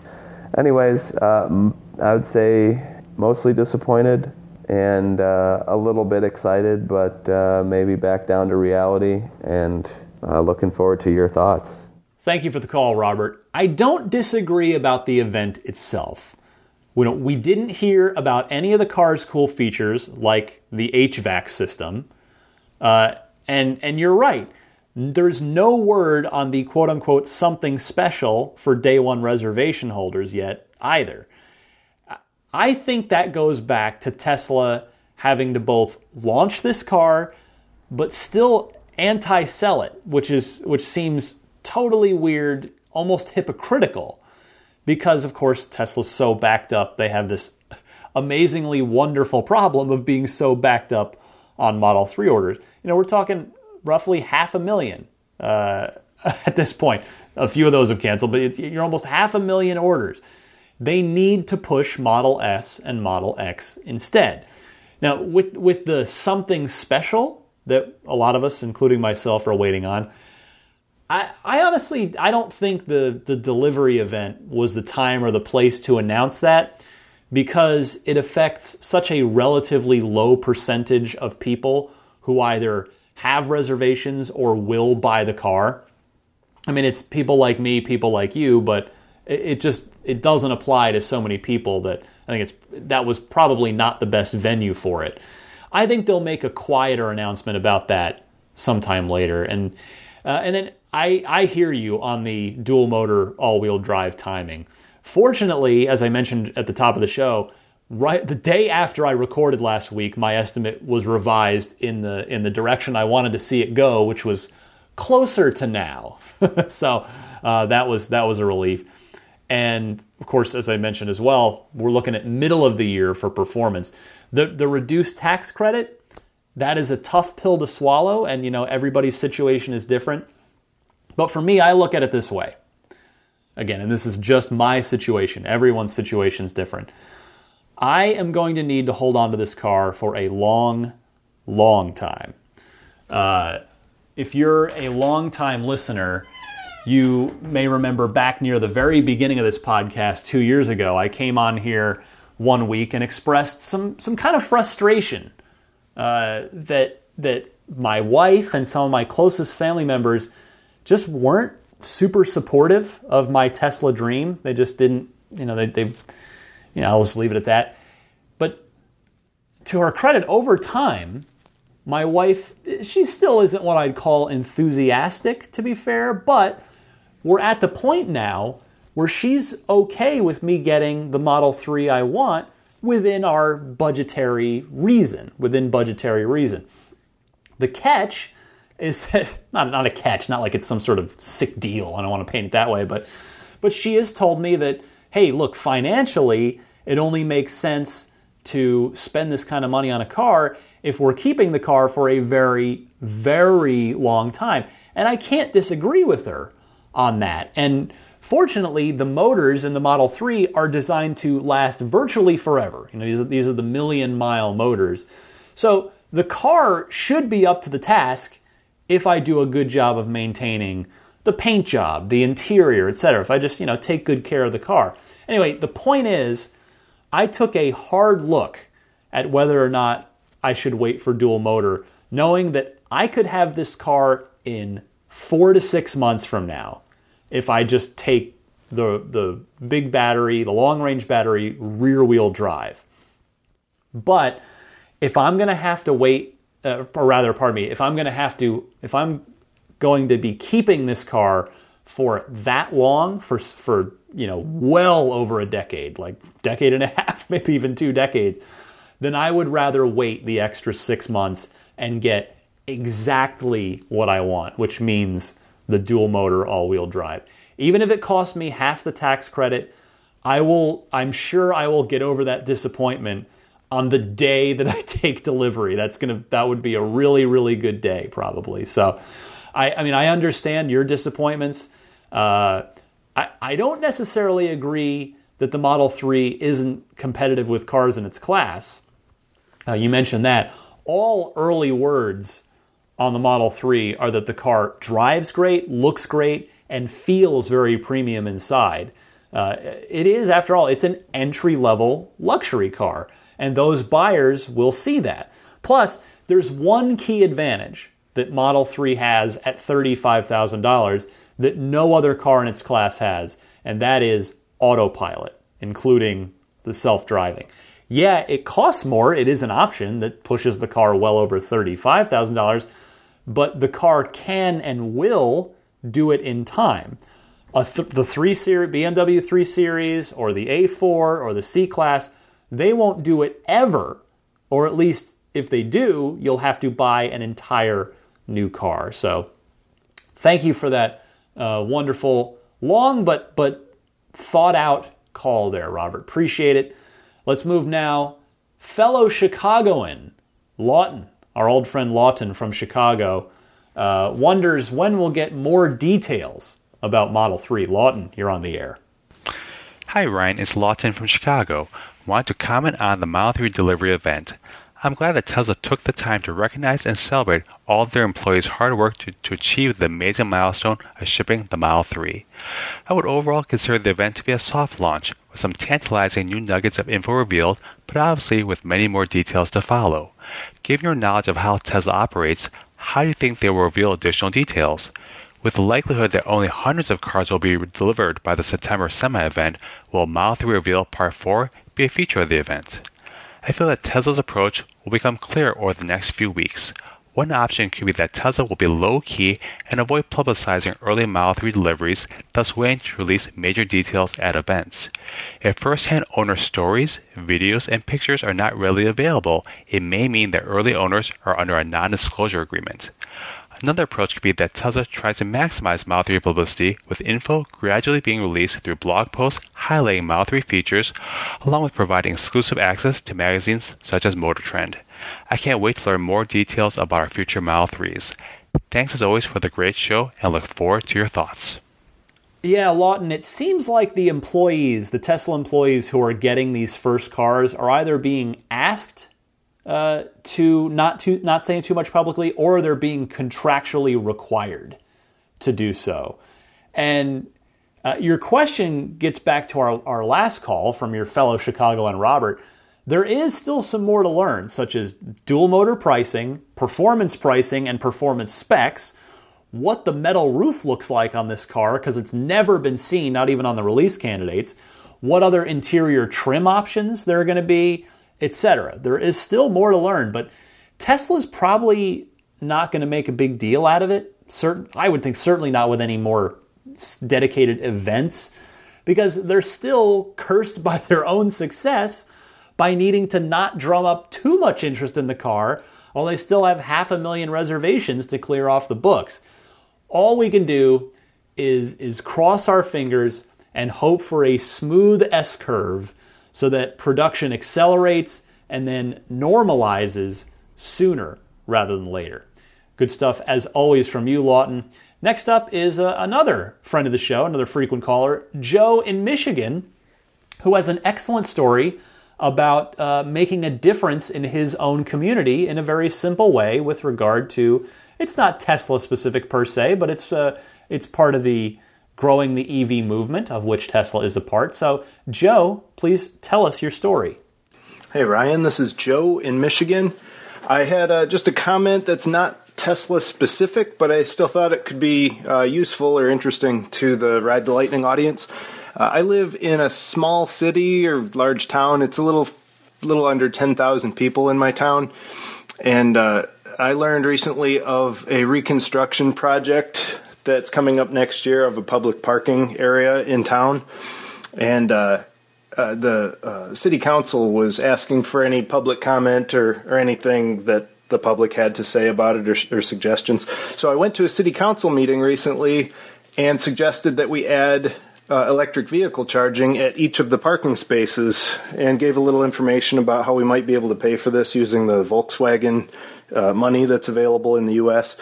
Anyways, uh, I would say mostly disappointed and uh, a little bit excited, but uh, maybe back down to reality, and uh, looking forward to your thoughts. Thank you for the call, Robert. I don't disagree about the event itself. We, don't, we didn't hear about any of the car's cool features, like the H V A C system. Uh, and, and you're right. There's no word on the quote-unquote something special for day one reservation holders yet either. I think that goes back to Tesla having to both launch this car, but still anti-sell it, which is which seems totally weird, almost hypocritical, because of course Tesla's so backed up. They have this amazingly wonderful problem of being so backed up on Model three orders. You know, we're talking roughly half a million uh, at this point. A few of those have canceled, but it's, you're almost half a million orders. They need to push Model S and Model X instead. Now, with, with the something special that a lot of us, including myself, are waiting on, I, I honestly, I don't think the, the delivery event was the time or the place to announce that, because it affects such a relatively low percentage of people who either have reservations or will buy the car. I mean, it's people like me, people like you, but it just, it doesn't apply to so many people that I think it's, that was probably not the best venue for it. I think they'll make a quieter announcement about that sometime later. And uh, and then I, I hear you on the dual motor all-wheel drive timing. Fortunately, as I mentioned at the top of the show, right the day after I recorded last week, my estimate was revised in the in the direction I wanted to see it go, which was closer to now. So uh, that was that was a relief. And of course, as I mentioned as well, we're looking at middle of the year for performance. The the reduced tax credit, that is a tough pill to swallow, and you know, everybody's situation is different. But for me, I look at it this way. Again, and this is just my situation. Everyone's situation is different. I am going to need to hold on to this car for a long, long time. Uh, if you're a long-time listener, you may remember back near the very beginning of this podcast two years ago, I came on here one week and expressed some some kind of frustration uh, that that my wife and some of my closest family members just weren't super supportive of my Tesla dream. They just didn't, you know, they, they you know, I'll just leave it at that. But to her credit, over time, my wife, she still isn't what I'd call enthusiastic, to be fair, but we're at the point now where she's okay with me getting the Model three I want within our budgetary reason, within budgetary reason. The catch is that, not, not a catch, not like it's some sort of sick deal, I don't want to paint it that way, but, but she has told me that, hey, look, financially, it only makes sense to spend this kind of money on a car if we're keeping the car for a very, very long time. And I can't disagree with her on that. And fortunately, the motors in the Model three are designed to last virtually forever. You know, these are, these are the million-mile motors. So the car should be up to the task if I do a good job of maintaining the paint job, the interior, et cetera. If I just, you know, take good care of the car. Anyway, the point is, I took a hard look at whether or not I should wait for dual motor, knowing that I could have this car in four to six months from now if I just take the, the big battery, the long-range battery, rear-wheel drive. But if I'm going to have to wait, uh, or rather, pardon me, if I'm going to have to, if I'm going to be keeping this car for that long, for for you know, well over a decade, like decade and a half, maybe even two decades, then I would rather wait the extra six months and get exactly what I want, which means the dual motor all-wheel drive. Even if it costs me half the tax credit, I will, I'm sure I will get over that disappointment on the day that I take delivery. That's gonna, that would be a really, really good day probably. So I, I mean, I understand your disappointments. Uh, I, I don't necessarily agree that the Model three isn't competitive with cars in its class. Uh, you mentioned that. All early words on the Model three are that the car drives great, looks great, and feels very premium inside. Uh, it is, after all, it's an entry-level luxury car, and those buyers will see that. Plus, there's one key advantage that Model three has at thirty-five thousand dollars that no other car in its class has, and that is autopilot, including the self-driving. Yeah, it costs more. It is an option that pushes the car well over thirty-five thousand dollars, but the car can and will do it in time. A th- the three series, B M W three Series or the A four or the C-Class, they won't do it ever, or at least if they do, you'll have to buy an entire new car. So thank you for that uh, wonderful, long but but thought out call there, Robert. Appreciate it. Let's move now. Fellow Chicagoan, Lawton, our old friend Lawton from Chicago, uh, wonders when we'll get more details about Model three. Lawton, you're on the air. Hi, Ryan. It's Lawton from Chicago. Want to comment on the Model three delivery event. I'm glad that Tesla took the time to recognize and celebrate all their employees' hard work to, to achieve the amazing milestone of shipping the Model three. I would overall consider the event to be a soft launch, with some tantalizing new nuggets of info revealed, but obviously with many more details to follow. Given your knowledge of how Tesla operates, how do you think they will reveal additional details? With the likelihood that only hundreds of cars will be delivered by the September semi-event, will Model three Reveal Part four be a feature of the event? I feel that Tesla's approach will become clearer over the next few weeks. One option could be that Tesla will be low-key and avoid publicizing early Model three deliveries, thus waiting to release major details at events. If first-hand owner stories, videos, and pictures are not readily available, it may mean that early owners are under a non-disclosure agreement. Another approach could be that Tesla tries to maximize Model three publicity, with info gradually being released through blog posts highlighting Model three features, along with providing exclusive access to magazines such as Motor Trend. I can't wait to learn more details about our future Model threes. Thanks as always for the great show, and look forward to your thoughts. Yeah, Lawton, it seems like the employees, the Tesla employees who are getting these first cars, are either being asked uh, to not to not saying too much publicly, or they're being contractually required to do so. And uh, your question gets back to our, our last call from your fellow Chicagoan Robert. There is still some more to learn, such as dual motor pricing, performance pricing, and performance specs, what the metal roof looks like on this car, because it's never been seen, not even on the release candidates, what other interior trim options there are going to be, et cetera. There is still more to learn, but Tesla's probably not going to make a big deal out of it. Certain, I would think certainly not with any more dedicated events, because they're still cursed by their own success by needing to not drum up too much interest in the car, while they still have half a million reservations to clear off the books. All we can do is, is cross our fingers and hope for a smooth S-curve so that production accelerates and then normalizes sooner rather than later. Good stuff, as always, from you, Lawton. Next up is uh, another friend of the show, another frequent caller, Joe in Michigan, who has an excellent story about uh, making a difference in his own community in a very simple way with regard to, it's not Tesla-specific per se, but it's uh, it's part of the growing the E V movement, of which Tesla is a part. So, Joe, please tell us your story. Hey, Ryan, this is Joe in Michigan. I had uh, just a comment that's not Tesla-specific, but I still thought it could be uh, useful or interesting to the Ride the Lightning audience. Uh, I live in a small city or large town. It's a little little under ten thousand people in my town. And uh, I learned recently of a reconstruction project that's coming up next year of a public parking area in town. And uh, uh, the uh, city council was asking for any public comment or, or anything that the public had to say about it or, or suggestions. So I went to a city council meeting recently and suggested that we add Uh, electric vehicle charging at each of the parking spaces, and gave a little information about how we might be able to pay for this using the Volkswagen uh, money that's available in the U S.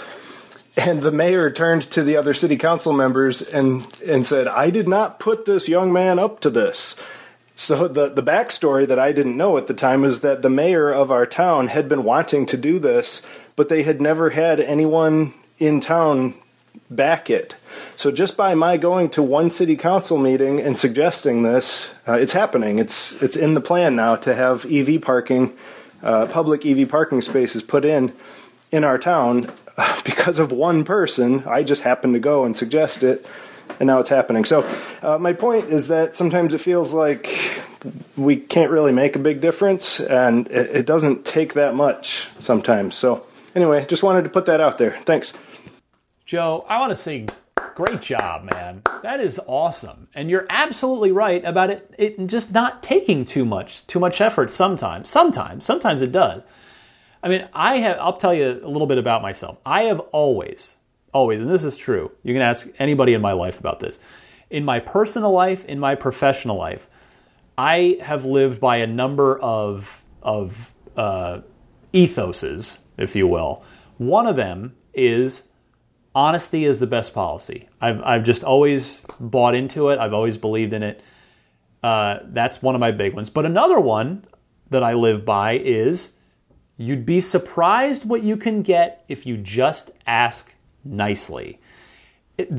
And the mayor turned to the other city council members and, and said, "I did not put this young man up to this." So the, the backstory that I didn't know at the time is that the mayor of our town had been wanting to do this, but they had never had anyone in town back it. So just by my going to one city council meeting and suggesting this, uh, it's happening. It's it's in the plan now to have E V parking, uh, public E V parking spaces put in in our town because of one person. I just happened to go and suggest it, and now it's happening. So uh, my point is that sometimes it feels like we can't really make a big difference, and it, it doesn't take that much sometimes. So anyway, just wanted to put that out there. Thanks. Joe, I want to say great job, man. That is awesome. And you're absolutely right about it, it just not taking too much, too much effort sometimes. Sometimes, sometimes it does. I mean, I have, I'll tell you a little bit about myself. I have always, always, and this is true, you can ask anybody in my life about this. In my personal life, in my professional life, I have lived by a number of, of uh, ethoses, if you will. One of them is honesty is the best policy. I've I've just always bought into it. I've always believed in it. Uh, that's one of my big ones. But another one that I live by is you'd be surprised what you can get if you just ask nicely.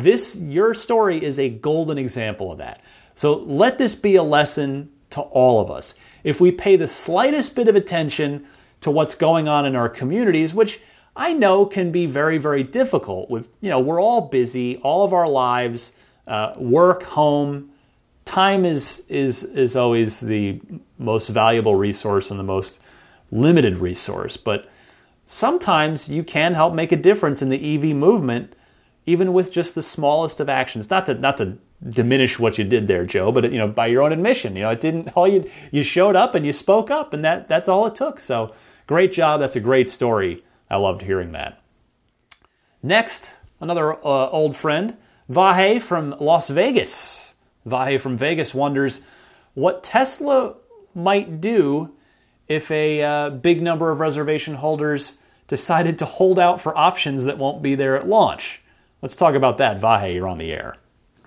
This, your story is a golden example of that. So let this be a lesson to all of us. If we pay the slightest bit of attention to what's going on in our communities, which I know can be very, very difficult with, you know, we're all busy, all of our lives, uh, work, home. Time is, is, is always the most valuable resource and the most limited resource. But sometimes you can help make a difference in the E V movement, even with just the smallest of actions. Not to, not to diminish what you did there, Joe, but, you know, by your own admission, you know, it didn't, all you, you showed up and you spoke up, and that, that's all it took. So great job. That's a great story. I loved hearing that. Next, another uh, old friend, Vahe from Las Vegas. Vahe from Vegas wonders what Tesla might do if a uh, big number of reservation holders decided to hold out for options that won't be there at launch. Let's talk about that. Vahe, you're on the air.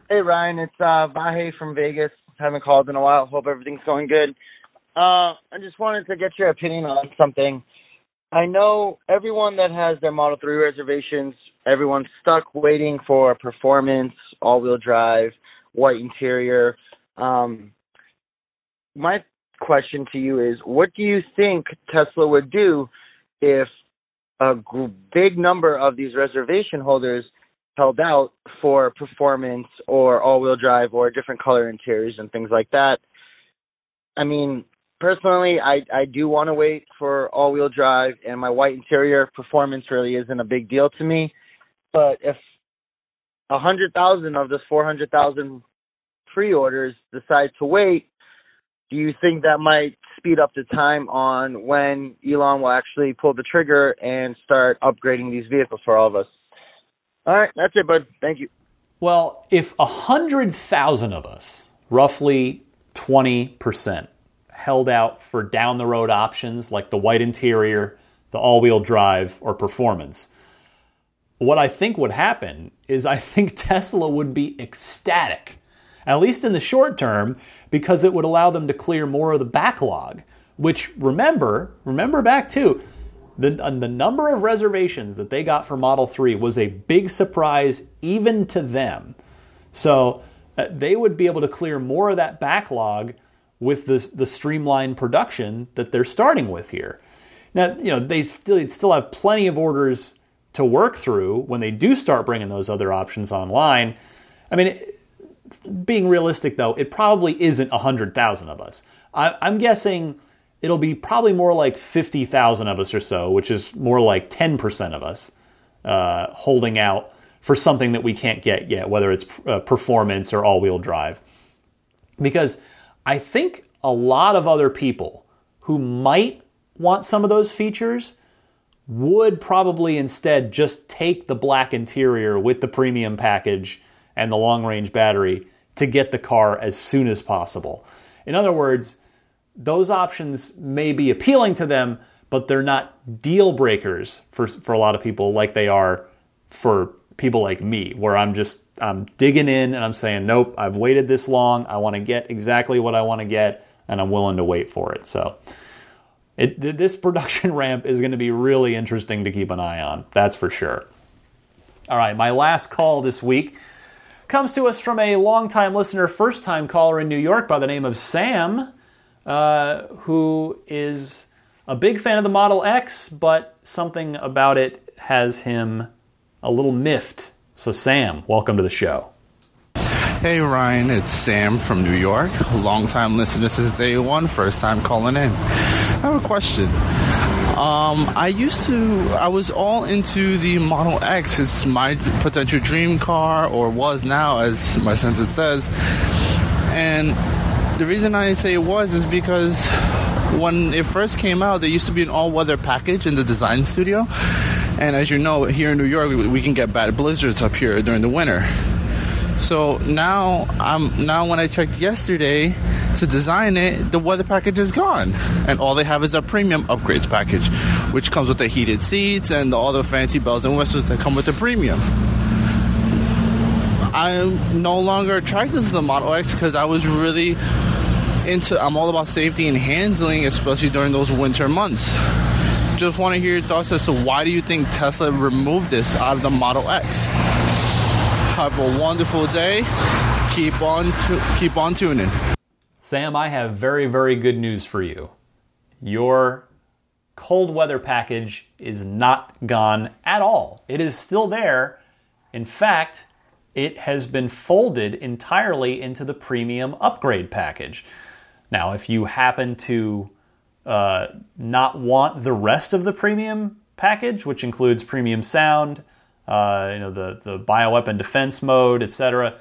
Hey, Ryan. It's uh, Vahe from Vegas. Haven't called in a while. Hope everything's going good. Uh, I just wanted to get your opinion on something. I know everyone that has their Model three reservations, everyone's stuck waiting for performance, all-wheel drive, white interior. Um, my question to you is, what do you think Tesla would do if a g- big number of these reservation holders held out for performance or all-wheel drive or different color interiors and things like that? I mean, personally, I, I do want to wait for all-wheel drive, and my white interior performance really isn't a big deal to me. But if one hundred thousand of the four hundred thousand pre-orders decide to wait, do you think that might speed up the time on when Elon will actually pull the trigger and start upgrading these vehicles for all of us? All right, that's it, bud. Thank you. Well, if one hundred thousand of us, roughly twenty percent, held out for down-the-road options like the white interior, the all-wheel drive, or performance, what I think would happen is I think Tesla would be ecstatic, at least in the short term, because it would allow them to clear more of the backlog, which, remember, remember back to, the, the number of reservations that they got for Model three was a big surprise even to them. So uh, they would be able to clear more of that backlog with the, the streamlined production that they're starting with here. Now, you know, they still still have plenty of orders to work through when they do start bringing those other options online. I mean, it, being realistic, though, it probably isn't one hundred thousand of us. I, I'm guessing it'll be probably more like fifty thousand of us or so, which is more like ten percent of us uh, holding out for something that we can't get yet, whether it's uh, performance or all-wheel drive. Because I think a lot of other people who might want some of those features would probably instead just take the black interior with the premium package and the long-range battery to get the car as soon as possible. In other words, those options may be appealing to them, but they're not deal breakers for, for a lot of people like they are for people like me, where I'm just I'm digging in and I'm saying, nope, I've waited this long. I want to get exactly what I want to get, and I'm willing to wait for it. So it, this production ramp is going to be really interesting to keep an eye on. That's for sure. All right, my last call this week comes to us from a longtime listener, first-time caller in New York by the name of Sam, uh, who is a big fan of the Model X, but something about it has him a little miffed. So Sam, welcome to the show. Hey Ryan, it's Sam from New York. Long-time listener since day one, first time calling in. I have a question. Um, I used to, I was all into the Model X. It's my potential dream car, or was now, as my sentence says. And the reason I say it was is because when it first came out, there used to be an all-weather package in the design studio. And as you know, here in New York, we can get bad blizzards up here during the winter. So now, I'm now when I checked yesterday to design it, the weather package is gone. And all they have is a premium upgrades package, which comes with the heated seats and all the fancy bells and whistles that come with the premium. I'm no longer attracted to the Model X because I was really into, I'm all about safety and handling, especially during those winter months. Just want to hear your thoughts as to why do you think Tesla removed this out of the Model X? Have a wonderful day. Keep on, tu- keep on tuning. Sam, I have very, very good news for you. Your cold weather package is not gone at all. It is still there. In fact, it has been folded entirely into the premium upgrade package. Now, if you happen to Uh, not want the rest of the premium package, which includes premium sound, uh, you know, the, the bioweapon defense mode, et cetera,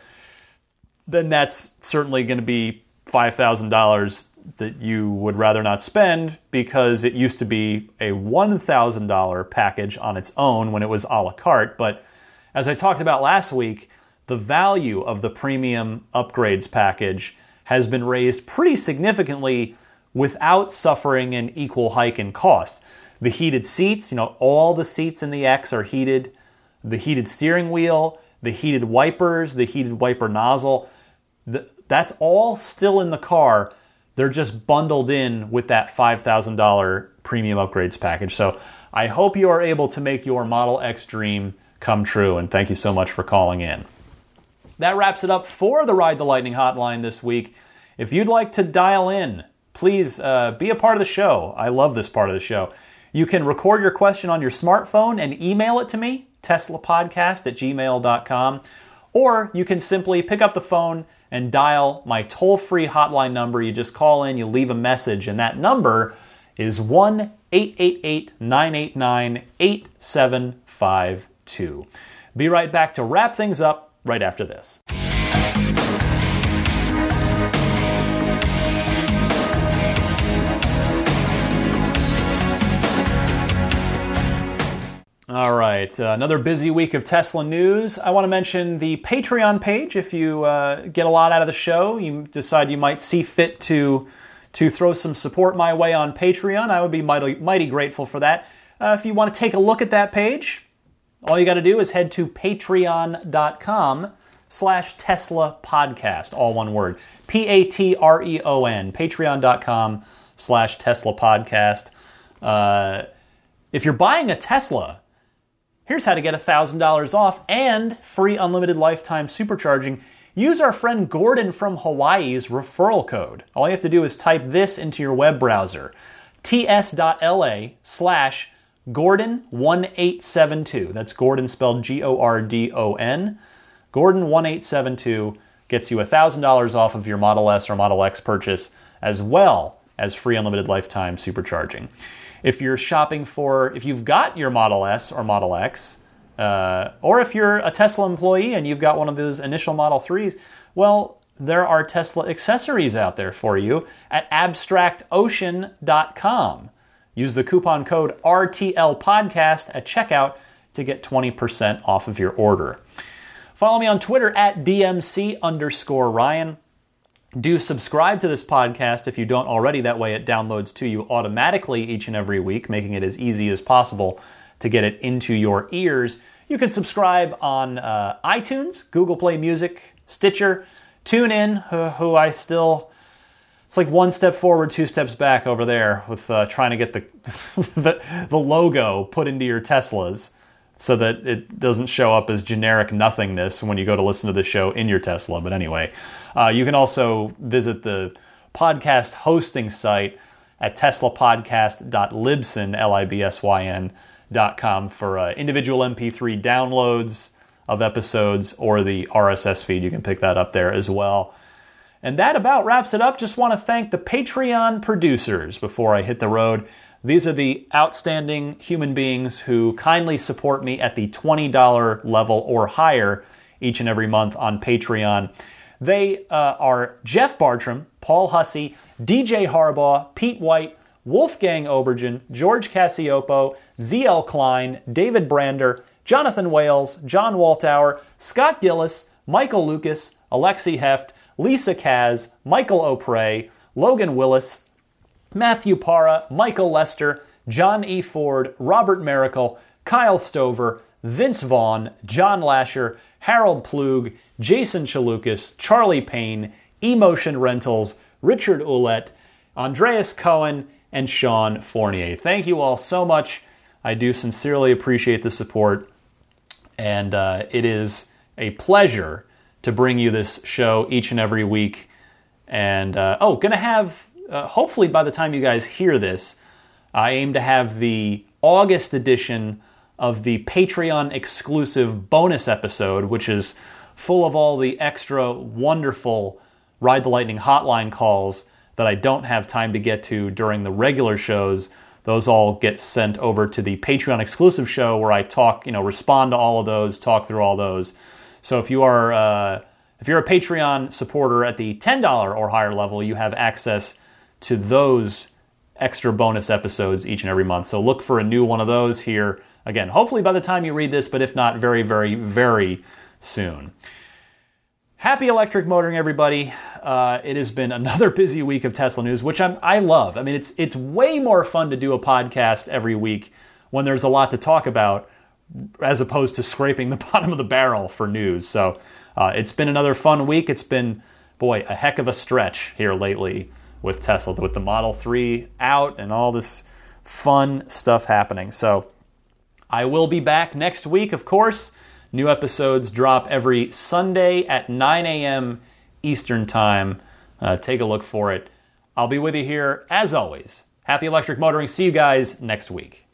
then that's certainly going to be five thousand dollars that you would rather not spend because it used to be a one thousand dollars package on its own when it was a la carte. But as I talked about last week, the value of the premium upgrades package has been raised pretty significantly without suffering an equal hike in cost. The heated seats, you know, all the seats in the X are heated. The heated steering wheel, the heated wipers, the heated wiper nozzle, the, that's all still in the car. They're just bundled in with that five thousand dollars premium upgrades package. So I hope you are able to make your Model X dream come true. And thank you so much for calling in. That wraps it up for the Ride the Lightning hotline this week. If you'd like to dial in, please uh, be a part of the show. I love this part of the show. You can record your question on your smartphone and email it to me, teslapodcast at gmail dot com. Or you can simply pick up the phone and dial my toll-free hotline number. You just call in, you leave a message, and that number is one eight eight eight, nine eight nine, eight seven five two. Be right back to wrap things up right after this. All right, uh, another busy week of Tesla news. I want to mention the Patreon page. If you uh, get a lot out of the show, you decide you might see fit to to throw some support my way on Patreon, I would be mighty, mighty grateful for that. Uh, if you want to take a look at that page, all you got to do is head to patreon dot com slash Tesla podcast, all one word, P A T R E O N, patreon dot com slash Tesla podcast. Uh, if you're buying a Tesla, here's how to get one thousand dollars off and free unlimited lifetime supercharging. Use our friend Gordon from Hawaii's referral code. All you have to do is type this into your web browser, T S dot L A slash Gordon one eight seven two. That's Gordon spelled G O R D O N. Gordon one eight seven two gets you one thousand dollars off of your Model S or Model X purchase, as well as free unlimited lifetime supercharging. If you're shopping for, if you've got your Model S or Model X, uh, or if you're a Tesla employee and you've got one of those initial Model threes, well, there are Tesla accessories out there for you at abstract ocean dot com. Use the coupon code R T L podcast at checkout to get twenty percent off of your order. Follow me on Twitter at D M C underscore Ryan. Do subscribe to this podcast if you don't already. That way it downloads to you automatically each and every week, making it as easy as possible to get it into your ears. You can subscribe on uh, iTunes, Google Play Music, Stitcher, TuneIn, uh, who I still... It's like one step forward, two steps back over there with uh, trying to get the, the the logo put into your Teslas so that it doesn't show up as generic nothingness when you go to listen to the show in your Tesla. But anyway, uh, you can also visit the podcast hosting site at teslapodcast dot libsyn dot com for uh, individual M P three downloads of episodes or the R S S feed. You can pick that up there as well. And that about wraps it up. Just want to thank the Patreon producers before I hit the road. These are the outstanding human beings who kindly support me at the twenty dollars level or higher each and every month on Patreon. They uh, are Jeff Bartram, Paul Hussey, D J Harbaugh, Pete White, Wolfgang Obergen, George Cassiopo, Z L Klein, David Brander, Jonathan Wales, John Waltower, Scott Gillis, Michael Lucas, Alexi Heft, Lisa Kaz, Michael O'Prey, Logan Willis, Matthew Parra, Michael Lester, John E. Ford, Robert Miracle, Kyle Stover, Vince Vaughn, John Lasher, Harold Plug, Jason Chalukas, Charlie Payne, Emotion Rentals, Richard Ouellette, Andreas Cohen, and Sean Fournier. Thank you all so much. I do sincerely appreciate the support, and uh, it is a pleasure to bring you this show each and every week. And, uh, oh, going to have... Uh, hopefully by the time you guys hear this, I aim to have the August edition of the Patreon exclusive bonus episode, which is full of all the extra wonderful Ride the Lightning hotline calls that I don't have time to get to during the regular shows. Those all get sent over to the Patreon exclusive show where I talk, you know, respond to all of those, talk through all those. So if you are, uh, if you're a Patreon supporter at the ten dollars or higher level, you have access to those extra bonus episodes each and every month. So look for a new one of those here. Again, hopefully by the time you read this, but if not, very, very, very soon. Happy electric motoring, everybody. Uh, it has been another busy week of Tesla news, which I'm, I love. I mean, it's it's way more fun to do a podcast every week when there's a lot to talk about as opposed to scraping the bottom of the barrel for news. So uh, it's been another fun week. It's been, boy, a heck of a stretch here lately. with Tesla, with the Model three out and all this fun stuff happening. So I will be back next week, of course. New episodes drop every Sunday at nine a.m. Eastern Time. Uh, take a look for it. I'll be with you here, as always. Happy electric motoring. See you guys next week.